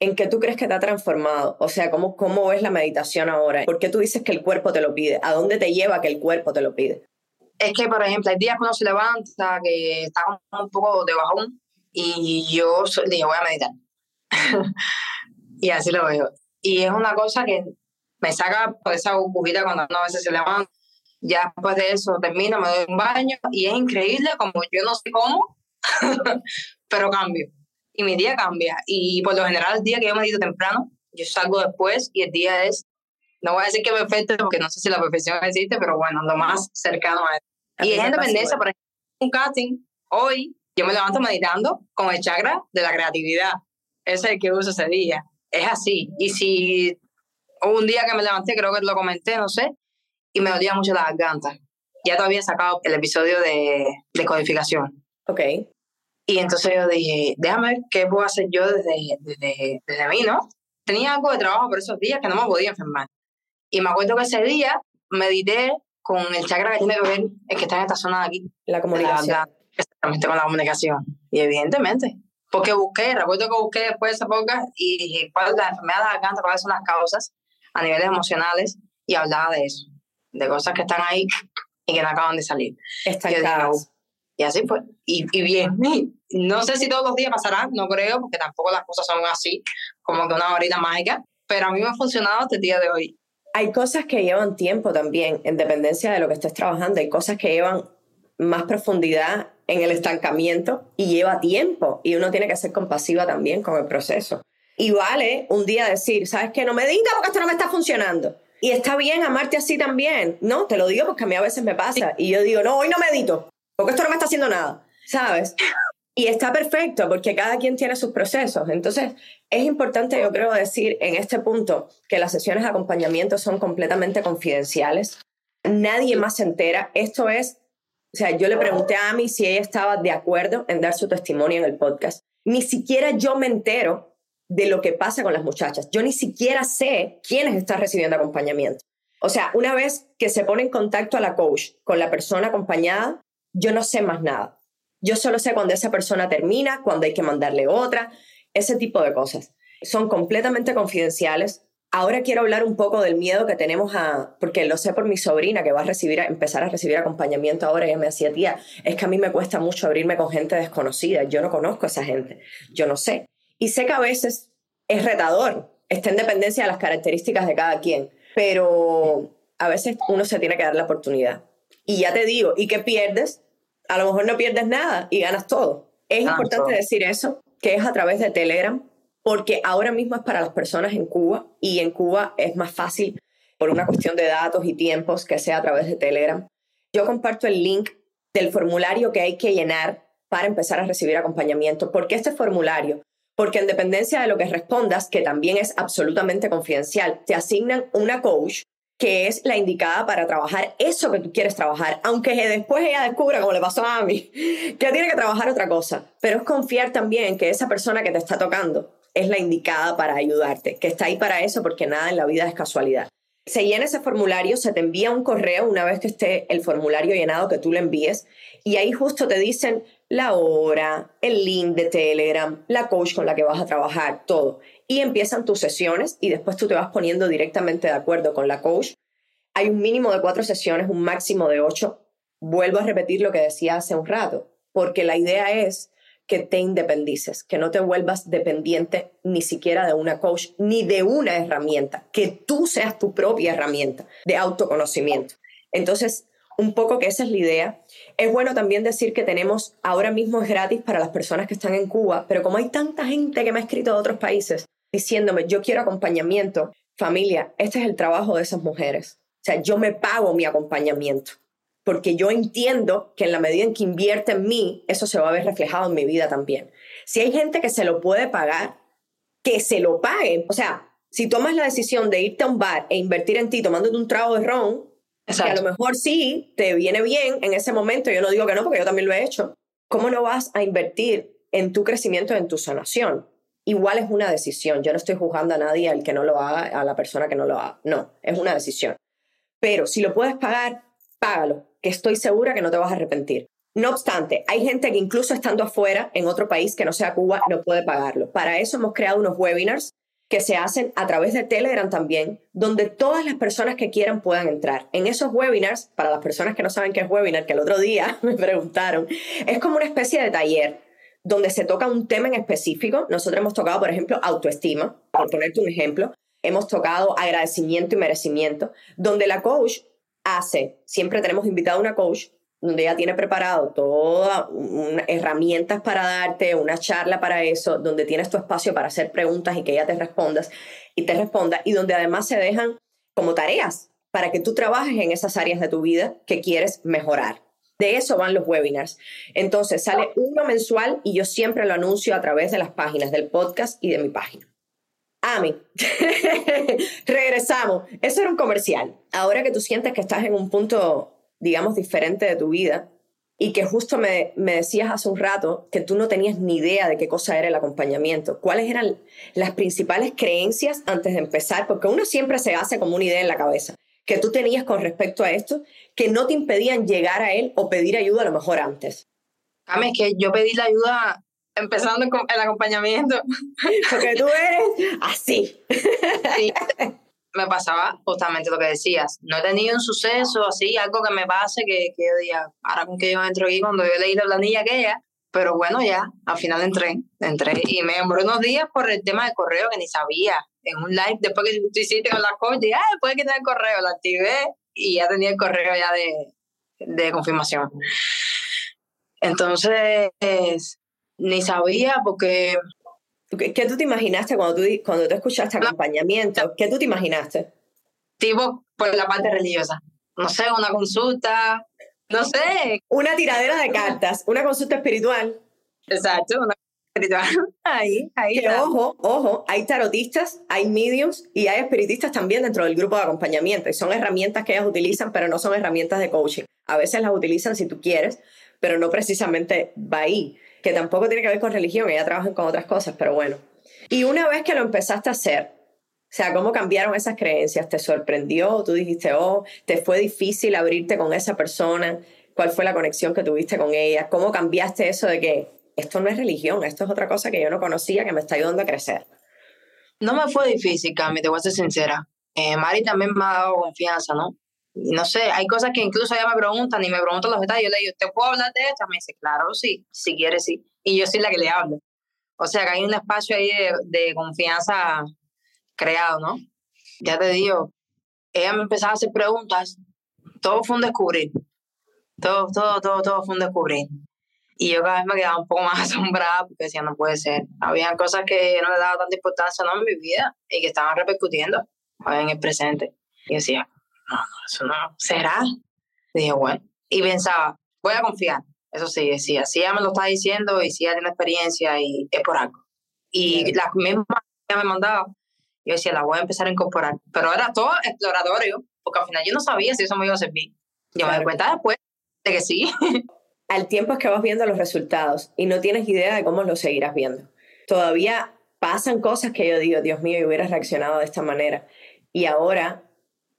¿en qué tú crees que te ha transformado? O sea, ¿cómo, cómo ves la meditación ahora? ¿Por qué tú dices que el cuerpo te lo pide? ¿A dónde te lleva que el cuerpo te lo pide? Es que, por ejemplo, hay días que uno se levanta, que está un poco de bajón, y yo dije, voy a meditar. Y así lo veo. Y es una cosa que me saca por esa burbujita cuando uno a veces se levanta. Ya después de eso termino, me doy un baño, y es increíble como yo no sé cómo, pero cambio. Y mi día cambia. Y por lo general, el día que yo medito temprano, yo salgo después y el día es, no voy a decir que perfecto, porque no sé si la perfección existe, pero bueno, lo más cercano a eso. Y es independencia, por ejemplo, un casting. Hoy yo me levanto meditando con el chakra de la creatividad. Ese es el que uso ese día. Es así. Y si un día que me levanté, creo que lo comenté, no sé, y me dolía mucho la garganta. Ya te había sacado el episodio de, de codificación. Ok. Y entonces yo dije, déjame ver qué puedo hacer yo desde, desde, desde mí, ¿no? Tenía algo de trabajo por esos días que no me podía enfermar. Y me acuerdo que ese día medité con el chakra que tiene que ver, el que está en esta zona de aquí. La comunicación. La, la, exactamente, con la comunicación. Y evidentemente, porque busqué, recuerdo que busqué después de esa podcast y dije, ¿cuál es la enfermedad de la garganta? ¿Cuáles son las causas a niveles emocionales? Y hablaba de eso, de cosas que están ahí y que no acaban de salir. Estancadas. Y así fue, y, y bien. No sé si todos los días pasarán, no creo, porque tampoco las cosas son así, como que una varita mágica, pero a mí me ha funcionado hasta el día de hoy. Hay cosas que llevan tiempo también, en dependencia de lo que estés trabajando, hay cosas que llevan más profundidad en el estancamiento y lleva tiempo, y uno tiene que ser compasiva también con el proceso. Y vale un día decir, ¿sabes qué? No me digas porque esto no me está funcionando. Y está bien amarte así también, ¿no? Te lo digo porque a mí a veces me pasa, y yo digo, no, hoy no medito. Porque esto no me está haciendo nada, ¿sabes? Y está perfecto, porque cada quien tiene sus procesos. Entonces, es importante, yo creo, decir en este punto que las sesiones de acompañamiento son completamente confidenciales. Nadie más se entera. Esto es, o sea, yo le pregunté a Ami si ella estaba de acuerdo en dar su testimonio en el podcast. Ni siquiera yo me entero de lo que pasa con las muchachas. Yo ni siquiera sé quiénes están recibiendo acompañamiento. O sea, una vez que se pone en contacto a la coach con la persona acompañada, yo no sé más nada. Yo solo sé cuando esa persona termina, cuando hay que mandarle otra, ese tipo de cosas. Son completamente confidenciales. Ahora quiero hablar un poco del miedo que tenemos a... Porque lo sé por mi sobrina que va a recibir, empezar a recibir acompañamiento ahora. Ella me decía, tía, es que a mí me cuesta mucho abrirme con gente desconocida. Yo no conozco a esa gente. Yo no sé. Y sé que a veces es retador. Está en dependencia de las características de cada quien. Pero a veces uno se tiene que dar la oportunidad. Y ya te digo, ¿y qué pierdes? A lo mejor no pierdes nada y ganas todo. Es ah, importante todo. Decir eso, que es a través de Telegram, porque ahora mismo es para las personas en Cuba, y en Cuba es más fácil por una cuestión de datos y tiempos que sea a través de Telegram. Yo comparto el link del formulario que hay que llenar para empezar a recibir acompañamiento. ¿Por qué este formulario? Porque en dependencia de lo que respondas, que también es absolutamente confidencial, te asignan una coach que es la indicada para trabajar eso que tú quieres trabajar, aunque después ella descubra, como le pasó a mí, que tiene que trabajar otra cosa. Pero es confiar también en que esa persona que te está tocando es la indicada para ayudarte, que está ahí para eso, porque nada en la vida es casualidad. Se llena ese formulario, se te envía un correo una vez que esté el formulario llenado que tú le envíes y ahí justo te dicen la hora, el link de Telegram, la coach con la que vas a trabajar, todo. Y empiezan tus sesiones y después tú te vas poniendo directamente de acuerdo con la coach. Hay un mínimo de cuatro sesiones, un máximo de ocho. Vuelvo a repetir lo que decía hace un rato, porque la idea es que te independices, que no te vuelvas dependiente ni siquiera de una coach ni de una herramienta, que tú seas tu propia herramienta de autoconocimiento. Entonces, un poco que esa es la idea. Es bueno también decir que tenemos, ahora mismo es gratis para las personas que están en Cuba, pero como hay tanta gente que me ha escrito de otros países diciéndome, yo quiero acompañamiento, familia, este es el trabajo de esas mujeres. O sea, yo me pago mi acompañamiento, porque yo entiendo que en la medida en que invierte en mí, eso se va a ver reflejado en mi vida también. Si hay gente que se lo puede pagar, que se lo paguen. O sea, si tomas la decisión de irte a un bar e invertir en ti tomándote un trago de ron, que a lo mejor sí te viene bien en ese momento, yo no digo que no, porque yo también lo he hecho, ¿cómo no vas a invertir en tu crecimiento, en tu sanación? Igual es una decisión. Yo no estoy juzgando a nadie, al que no lo haga, a la persona que no lo haga. No, es una decisión. Pero si lo puedes pagar, págalo, que estoy segura que no te vas a arrepentir. No obstante, hay gente que incluso estando afuera, en otro país que no sea Cuba, no puede pagarlo. Para eso hemos creado unos webinars que se hacen a través de Telegram también, donde todas las personas que quieran puedan entrar. En esos webinars, para las personas que no saben qué es webinar, que el otro día me preguntaron, es como una especie de taller donde se toca un tema en específico. Nosotros hemos tocado, por ejemplo, autoestima, por ponerte un ejemplo. Hemos tocado agradecimiento y merecimiento, donde la coach hace, siempre tenemos invitada una coach, donde ella tiene preparado todas herramientas para darte, una charla para eso, donde tienes tu espacio para hacer preguntas y que ella te respondas y te responda, y donde además se dejan como tareas para que tú trabajes en esas áreas de tu vida que quieres mejorar. De eso van los webinars. Entonces sale uno mensual y yo siempre lo anuncio a través de las páginas del podcast y de mi página. Ami, regresamos. Eso era un comercial. Ahora que tú sientes que estás en un punto, digamos, diferente de tu vida y que justo me, me decías hace un rato que tú no tenías ni idea de qué cosa era el acompañamiento. ¿Cuáles eran las principales creencias antes de empezar? Porque uno siempre se hace como una idea en la cabeza que tú tenías con respecto a esto que no te impedían llegar a él o pedir ayuda a lo mejor antes. Ami, es que yo pedí la ayuda empezando el acompañamiento. Porque tú eres así. Sí. Me pasaba justamente lo que decías. No he tenido un suceso así, algo que me pase, que, que yo diga, ahora con que yo entro aquí, cuando yo leí la planilla aquella. Pero bueno, ya, al final entré. entré Y me demoré unos días por el tema del correo, que ni sabía. En un live, después que tú hiciste con la coach, dije, ah, después de quitar el correo, la activé y ya tenía el correo ya de, de confirmación. Entonces... Ni sabía porque... ¿Qué tú te imaginaste cuando tú, cuando tú escuchaste acompañamiento? ¿Qué tú te imaginaste? Tipo, por la parte religiosa. No sé, una consulta, no sé. Una tiradera de cartas, una consulta espiritual. Exacto, una consulta espiritual. Ahí, ahí que está. Ojo, ojo, hay tarotistas, hay mediums y hay espiritistas también dentro del grupo de acompañamiento. Y son herramientas que ellas utilizan, pero no son herramientas de coaching. A veces las utilizan si tú quieres, pero no precisamente va ahí. Que tampoco tiene que ver con religión, ella trabaja con otras cosas, pero bueno. Y una vez que lo empezaste a hacer, o sea, ¿cómo cambiaron esas creencias? ¿Te sorprendió? ¿Tú dijiste, oh, te fue difícil abrirte con esa persona? ¿Cuál fue la conexión que tuviste con ella? ¿Cómo cambiaste eso de que esto no es religión, esto es otra cosa que yo no conocía, que me está ayudando a crecer? No me fue difícil, Cami, te voy a ser sincera. Eh, Mari también me ha dado confianza, ¿no? No sé, hay cosas que incluso ella me preguntan y me preguntan los detalles. Yo le digo, ¿te puedo hablar de esto? Me dice, claro, sí, si quieres, sí. Y yo soy la que le hablo. O sea, que hay un espacio ahí de, de confianza creado, ¿no? Ya te digo, ella me empezaba a hacer preguntas. Todo fue un descubrir. Todo, todo, todo, todo fue un descubrir. Y yo cada vez me quedaba un poco más asombrada porque decía, no puede ser. Había cosas que no le daba tanta importancia, ¿no?, en mi vida y que estaban repercutiendo en el presente. Y decía, no, no, eso no, ¿será? Dije, bueno, y pensaba, voy a confiar, eso sí, decía, si ella me lo está diciendo y si ella tiene experiencia y es por algo. Y sí, las mismas que ella me mandaba, yo decía, las voy a empezar a incorporar, pero era todo exploratorio, porque al final yo no sabía si eso me iba a servir. Yo claro. Me di cuenta después de que sí. Al tiempo es que vas viendo los resultados y no tienes idea de cómo los seguirás viendo. Todavía pasan cosas que yo digo, Dios mío, yo hubiera reaccionado de esta manera. Y ahora...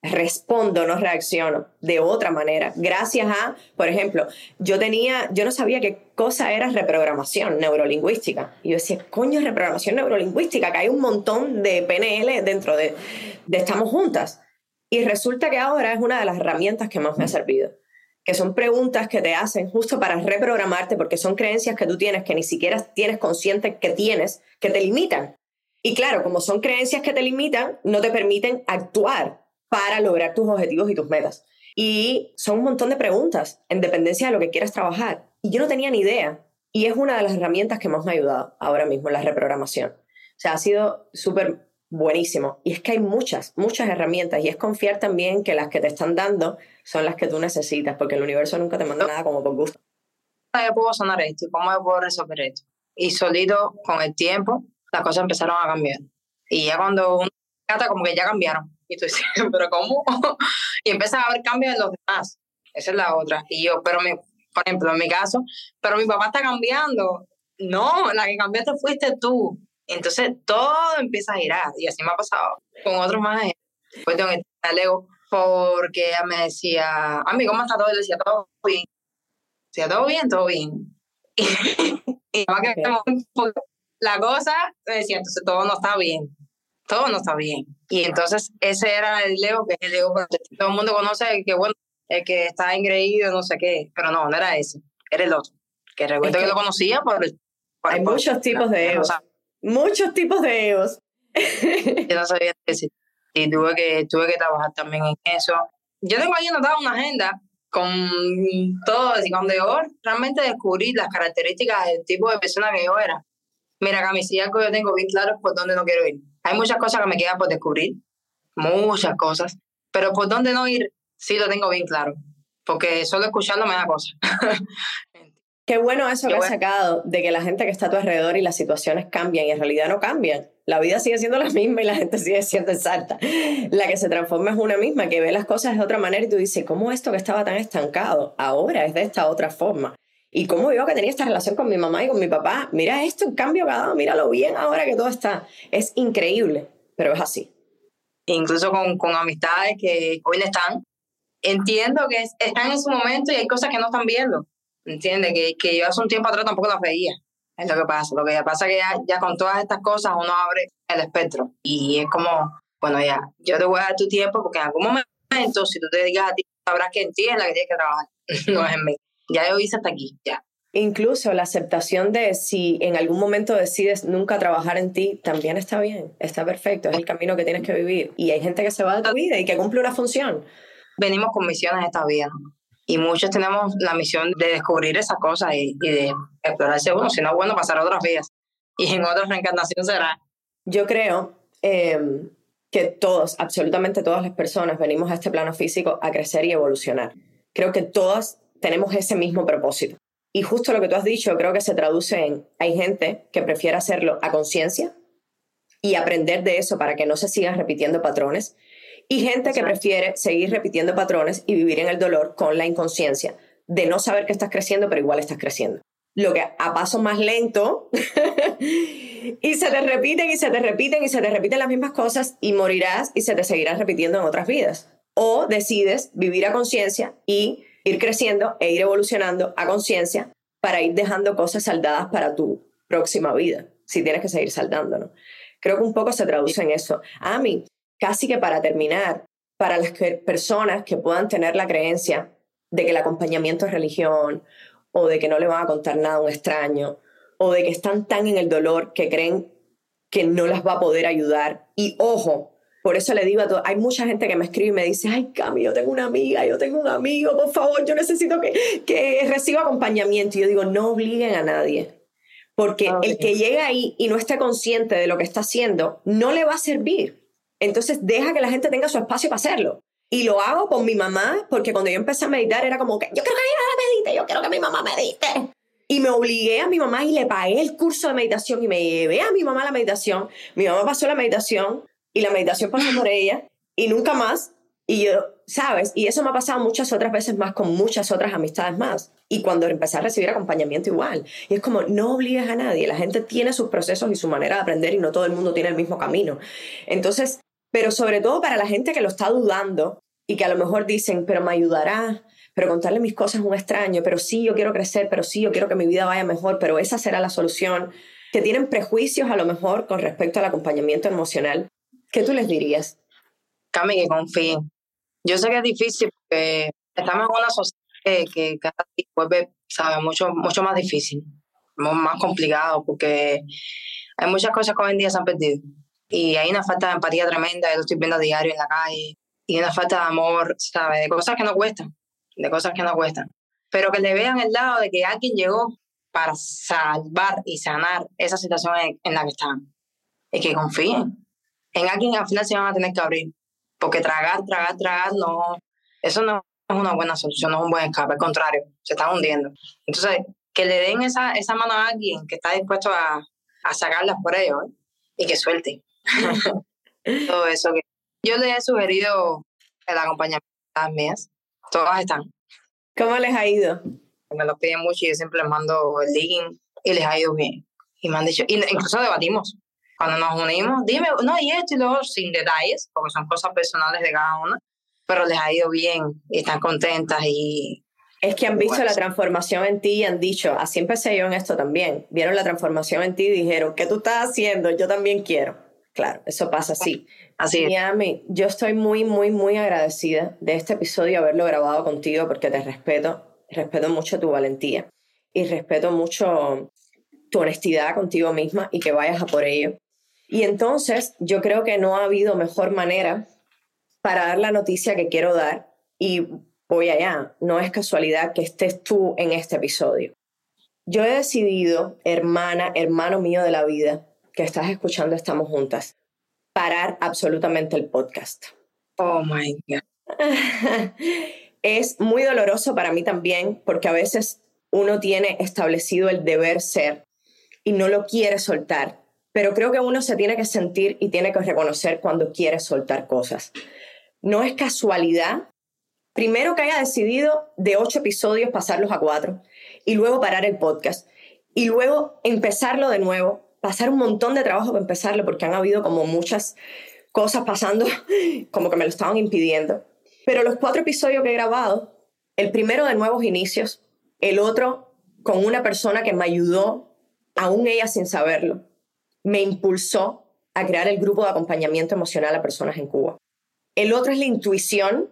respondo, no reacciono de otra manera. Gracias a, por ejemplo, yo tenía, yo no sabía qué cosa era reprogramación neurolingüística. Y yo decía, coño, reprogramación neurolingüística, que hay un montón de P N L dentro de, de Estamos Juntas. Y resulta que ahora es una de las herramientas que más me ha servido, que son preguntas que te hacen justo para reprogramarte, porque son creencias que tú tienes que ni siquiera tienes consciente que tienes, que te limitan. Y claro, como son creencias que te limitan, no te permiten actuar para lograr tus objetivos y tus metas. Y son un montón de preguntas en dependencia de lo que quieras trabajar. Y yo no tenía ni idea. Y es una de las herramientas que más me ha ayudado ahora mismo, la reprogramación. O sea, ha sido súper buenísimo. Y es que hay muchas, muchas herramientas. Y es confiar también que las que te están dando son las que tú necesitas, porque el universo nunca te manda nada como por gusto. ¿Cómo yo puedo sanar esto? ¿Cómo yo puedo resolver esto? Y solito, con el tiempo, las cosas empezaron a cambiar. Y ya cuando uno se trata, como que ya cambiaron. Y tú dices, ¿pero cómo? Y empiezan a haber cambios en los demás. Esa es la otra. Y yo, pero mi, por ejemplo, en mi caso, pero mi papá está cambiando. No, la que cambiaste fuiste tú. Entonces todo empieza a girar. Y así me ha pasado con otros más ejemplos. Pues tengo que estar lego porque ella me decía, a mí, ¿cómo está todo? Y le decía, todo bien. Decía, todo bien, todo bien. Y, y okay. La cosa, me decía, entonces todo no está bien. Todo no está bien. Y entonces ese era el ego, que es el ego que todo el mundo conoce, que bueno, el que está engreído, no sé qué. Pero no, no era ese. Era el otro. Que recuerdo es que, que lo conocía por el... Por hay el, muchos por, tipos la, de egos. Muchos tipos de egos. Yo no sabía qué decir. Y tuve que, tuve que trabajar también en eso. Yo tengo ahí anotada una agenda con todo, así con deor. Realmente descubrí las características del tipo de persona que yo era. Mira, Cami, si algo yo tengo bien claro es por dónde no quiero ir. Hay muchas cosas que me quedan por descubrir, muchas cosas, pero por dónde no ir sí lo tengo bien claro, porque solo escuchando me da cosas. Qué bueno eso Qué que bueno. has sacado, de que la gente que está a tu alrededor y las situaciones cambian, y en realidad no cambian. La vida sigue siendo la misma y la gente sigue siendo exacta. La que se transforma es una misma, que ve las cosas de otra manera y tú dices, ¿cómo esto que estaba tan estancado ahora es de esta otra forma? Y cómo yo que tenía esta relación con mi mamá y con mi papá, mira esto, el cambio que ha dado, mira lo bien ahora que todo está. Es increíble, pero es así. Incluso con, con amistades que hoy no están, entiendo que están en su momento y hay cosas que no están viendo. ¿Entiendes? Que, que yo hace un tiempo atrás tampoco las veía. Es lo que pasa. Lo que pasa es que ya, ya con todas estas cosas uno abre el espectro. Y es como, bueno, ya, yo te voy a dar tu tiempo porque en algún momento, si tú te dedicas a ti, sabrás que en ti es la que tienes que trabajar, no es en mí. Ya yo hice hasta aquí, ya. Incluso la aceptación de si en algún momento decides nunca trabajar en ti, también está bien, está perfecto, es el camino que tienes que vivir. Y hay gente que se va de tu vida y que cumple una función. Venimos con misiones esta vida, ¿no? Y muchos tenemos la misión de descubrir esas cosas y, y de explorarse uno, si no, bueno, pasar a otras vías. Y en otras reencarnaciones será. Yo creo eh, que todos, absolutamente todas las personas, venimos a este plano físico a crecer y evolucionar. Creo que todas tenemos ese mismo propósito. Y justo lo que tú has dicho, creo que se traduce en, hay gente que prefiere hacerlo a conciencia y aprender de eso para que no se sigan repitiendo patrones, y gente que prefiere seguir repitiendo patrones y vivir en el dolor con la inconsciencia de no saber que estás creciendo, pero igual estás creciendo. Lo que a paso más lento y se te repiten y se te repiten y se te repiten las mismas cosas y morirás y se te seguirás repitiendo en otras vidas. O decides vivir a conciencia y ir creciendo e ir evolucionando a conciencia para ir dejando cosas saldadas para tu próxima vida, si tienes que seguir saldando, ¿no? Creo que un poco se traduce en eso. A mí, casi que para terminar, para las que, personas que puedan tener la creencia de que el acompañamiento es religión, o de que no le van a contar nada a un extraño, o de que están tan en el dolor que creen que no las va a poder ayudar. Y ojo, por eso le digo a todos, hay mucha gente que me escribe y me dice, ay, Cami, yo tengo una amiga, yo tengo un amigo, por favor, yo necesito que, que reciba acompañamiento. Y yo digo, no obliguen a nadie, porque oh, el Dios. Que llega ahí y no está consciente de lo que está haciendo, no le va a servir. Entonces deja que la gente tenga su espacio para hacerlo. Y lo hago con mi mamá, porque cuando yo empecé a meditar era como que, yo quiero que mi mamá medite, yo quiero que mi mamá medite. Y me obligué a mi mamá y le pagué el curso de meditación y me llevé a mi mamá a la meditación. Mi mamá pasó la meditación y la meditación pasó por ella y nunca más. Y yo, ¿sabes? Y eso me ha pasado muchas otras veces más con muchas otras amistades más. Y cuando empecé a recibir acompañamiento igual. Y es como, no obligues a nadie. La gente tiene sus procesos y su manera de aprender y no todo el mundo tiene el mismo camino. Entonces, Pero sobre todo para la gente que lo está dudando y que a lo mejor dicen, pero me ayudará, pero contarle mis cosas a un extraño, pero sí, yo quiero crecer, pero sí, yo quiero que mi vida vaya mejor, pero esa será la solución. Que tienen prejuicios a lo mejor con respecto al acompañamiento emocional. ¿Qué tú les dirías? Cami, que confíen. Yo sé que es difícil porque estamos en una sociedad que cada día vuelve, ¿sabes? Mucho, mucho más difícil, más complicado, porque hay muchas cosas que hoy en día se han perdido. Y hay una falta de empatía tremenda, yo lo estoy viendo a diario en la calle, y una falta de amor, ¿sabes? De cosas que no cuestan, de cosas que no cuestan. Pero que le vean el lado de que alguien llegó para salvar y sanar esa situación en, en la que están. Y que confíen en alguien, al final se van a tener que abrir. Porque tragar, tragar, tragar, no, eso no es una buena solución, no es un buen escape, al contrario, se están hundiendo. Entonces, que le den esa, esa mano a alguien que está dispuesto a, a sacarlas por ellos, ¿eh? Y que suelte. Todo eso que yo les he sugerido el acompañamiento a las mías, todas están. ¿Cómo les ha ido? Me lo piden mucho y yo siempre les mando el link y les ha ido bien y me han dicho, y incluso debatimos cuando nos unimos, dime, no, y esto y lo otro, sin detalles, porque son cosas personales de cada una, pero les ha ido bien y están contentas. Y es que han visto bueno, la transformación en ti y han dicho, así empecé yo en esto también. Vieron la transformación en ti y dijeron, ¿qué tú estás haciendo? Yo también quiero. Claro, eso pasa así. Así es. Y Ami, yo estoy muy, muy, muy agradecida de este episodio haberlo grabado contigo porque te respeto, respeto mucho tu valentía y respeto mucho tu honestidad contigo misma y que vayas a por ello. Y entonces yo creo que no ha habido mejor manera para dar la noticia que quiero dar y... voy allá, no es casualidad que estés tú en este episodio. Yo he decidido, hermana, hermano mío de la vida, que estás escuchando Estamos Juntas, parar absolutamente el podcast. Oh my God. Es muy doloroso para mí también, porque a veces uno tiene establecido el deber ser y no lo quiere soltar, pero creo que uno se tiene que sentir y tiene que reconocer cuando quiere soltar cosas. No es casualidad. Primero que haya decidido de ocho episodios pasarlos a cuatro y luego parar el podcast y luego empezarlo de nuevo, pasar un montón de trabajo para empezarlo porque han habido como muchas cosas pasando como que me lo estaban impidiendo. Pero los cuatro episodios que he grabado, el primero de nuevos inicios, el otro con una persona que me ayudó, aún ella sin saberlo, me impulsó a crear el grupo de acompañamiento emocional a personas en Cuba. El otro es la intuición,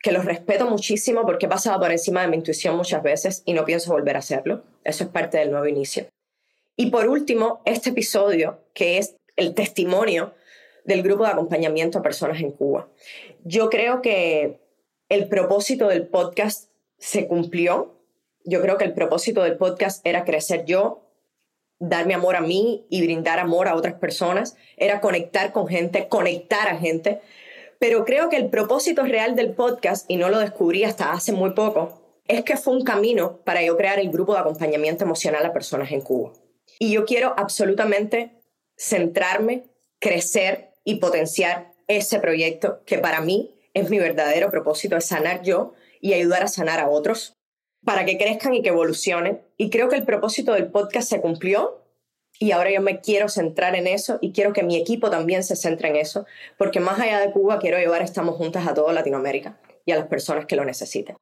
que los respeto muchísimo porque he pasado por encima de mi intuición muchas veces y no pienso volver a hacerlo. Eso es parte del nuevo inicio. Y por último, este episodio, que es el testimonio del grupo de acompañamiento a personas en Cuba. Yo creo que el propósito del podcast se cumplió. Yo creo que el propósito del podcast era crecer yo, darme amor a mí y brindar amor a otras personas. Era conectar con gente, conectar a gente. Pero creo que el propósito real del podcast, y no lo descubrí hasta hace muy poco, es que fue un camino para yo crear el grupo de acompañamiento emocional a personas en Cuba. Y yo quiero absolutamente centrarme, crecer y potenciar ese proyecto que para mí es mi verdadero propósito, es sanar yo y ayudar a sanar a otros para que crezcan y que evolucionen. Y creo que el propósito del podcast se cumplió. Y ahora yo me quiero centrar en eso y quiero que mi equipo también se centre en eso, porque más allá de Cuba quiero llevar Estamos Juntas a toda Latinoamérica y a las personas que lo necesiten.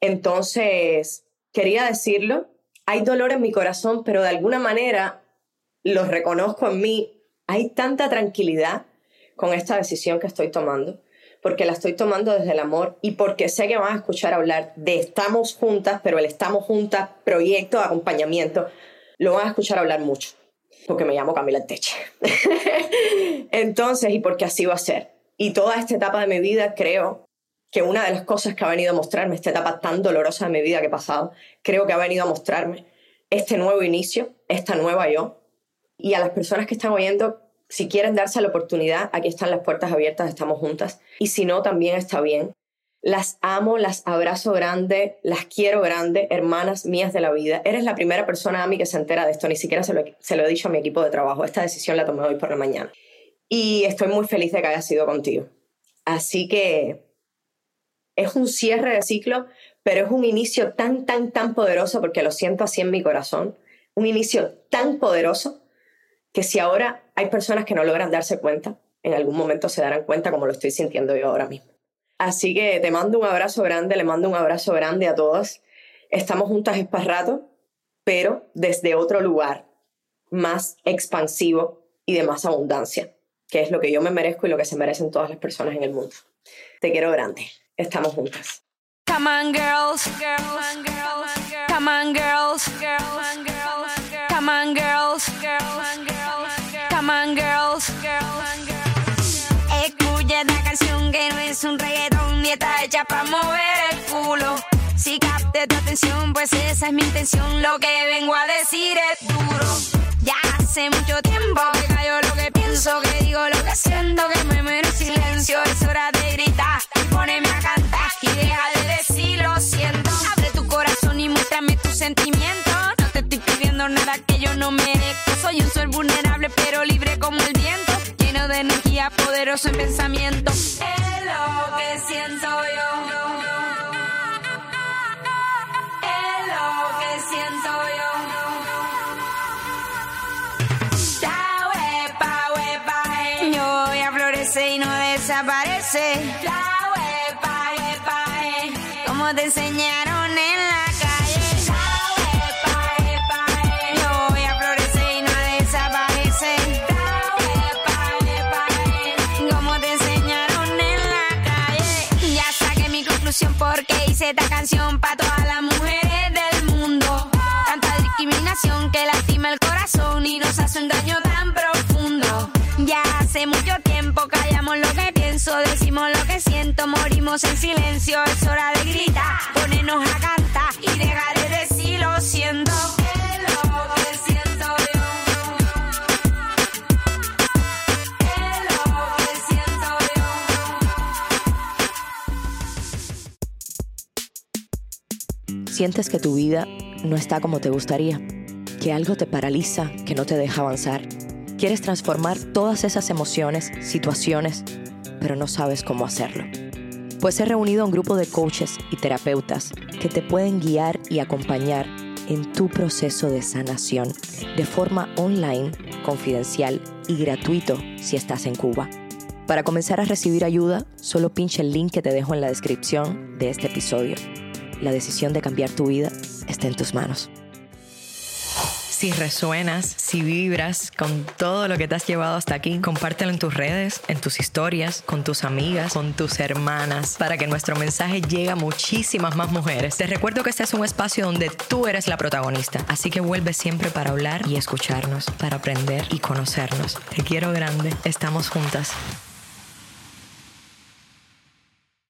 Entonces, quería decirlo, hay dolor en mi corazón, pero de alguna manera lo reconozco en mí. Hay tanta tranquilidad con esta decisión que estoy tomando, porque la estoy tomando desde el amor y porque sé que van a escuchar hablar de Estamos Juntas, pero el Estamos Juntas, proyecto de acompañamiento, lo van a escuchar hablar mucho. Porque me llamo Camila Arteche. Entonces, y porque así va a ser. Y toda esta etapa de mi vida, creo que una de las cosas que ha venido a mostrarme, esta etapa tan dolorosa de mi vida que he pasado, creo que ha venido a mostrarme este nuevo inicio, esta nueva yo. Y a las personas que están oyendo, si quieren darse la oportunidad, aquí están las puertas abiertas, Estamos Juntas. Y si no, también está bien. Las amo, las abrazo grande, las quiero grande, hermanas mías de la vida. Eres la primera persona, Ami, que se entera de esto. Ni siquiera se lo, se lo he dicho a mi equipo de trabajo. Esta decisión la tomé hoy por la mañana. Y estoy muy feliz de que haya sido contigo. Así que es un cierre de ciclo, pero es un inicio tan, tan, tan poderoso, porque lo siento así en mi corazón. Un inicio tan poderoso que si ahora hay personas que no logran darse cuenta, en algún momento se darán cuenta como lo estoy sintiendo yo ahora mismo. Así que te mando un abrazo grande, le mando un abrazo grande a todas. Estamos juntas es para rato, pero desde otro lugar más expansivo y de más abundancia, que es lo que yo me merezco y lo que se merecen todas las personas en el mundo. Te quiero grande. Estamos juntas. Come on, girls. Come on, girls. Come on, girls. Come on, girls. Escucha esta canción que no es un reggaetón, ni está hecha para mover el culo. Si capté tu atención, pues esa es mi intención. Lo que vengo a decir es duro. Ya hace mucho tiempo que callo lo que pienso, que digo lo que siento, que me muero en silencio. Es hora de gritar, poneme a cantar y deja de decir lo siento. Abre tu corazón y muéstrame tus sentimientos. No te estoy pidiendo nada que yo no merezco. Soy un sol vulnerable pero libre como el viento, lleno de energía, poderoso en pensamiento. Es lo que siento yo, es lo que siento yo. Y no desaparece. La huepa, huepa, eh. Como te enseñaron en la calle. La huepa, huepa, eh. Yo voy a florecer y no desaparece. La huepa, huepa, eh. Como te enseñaron en la calle. Ya saqué mi conclusión porque hice esta canción para todas las mujeres del mundo. Tanta discriminación que lastima el corazón y nos hace un daño tan profundo. Ya hace mucho tiempo callamos lo que pienso, decimos lo que siento, morimos en silencio. Es hora de gritar, ponernos a cantar y dejar de decir lo siento. Es lo que siento yo. Es lo que siento yo. Sientes que tu vida no está como te gustaría, que algo te paraliza, que no te deja avanzar. Quieres transformar todas esas emociones, situaciones, pero no sabes cómo hacerlo. Pues he reunido a un grupo de coaches y terapeutas que te pueden guiar y acompañar en tu proceso de sanación de forma online, confidencial y gratuito si estás en Cuba. Para comenzar a recibir ayuda, solo pincha el link que te dejo en la descripción de este episodio. La decisión de cambiar tu vida está en tus manos. Si resuenas, si vibras con todo lo que te has llevado hasta aquí, compártelo en tus redes, en tus historias, con tus amigas, con tus hermanas, para que nuestro mensaje llegue a muchísimas más mujeres. Te recuerdo que este es un espacio donde tú eres la protagonista, así que vuelve siempre para hablar y escucharnos, para aprender y conocernos. Te quiero grande, estamos juntas.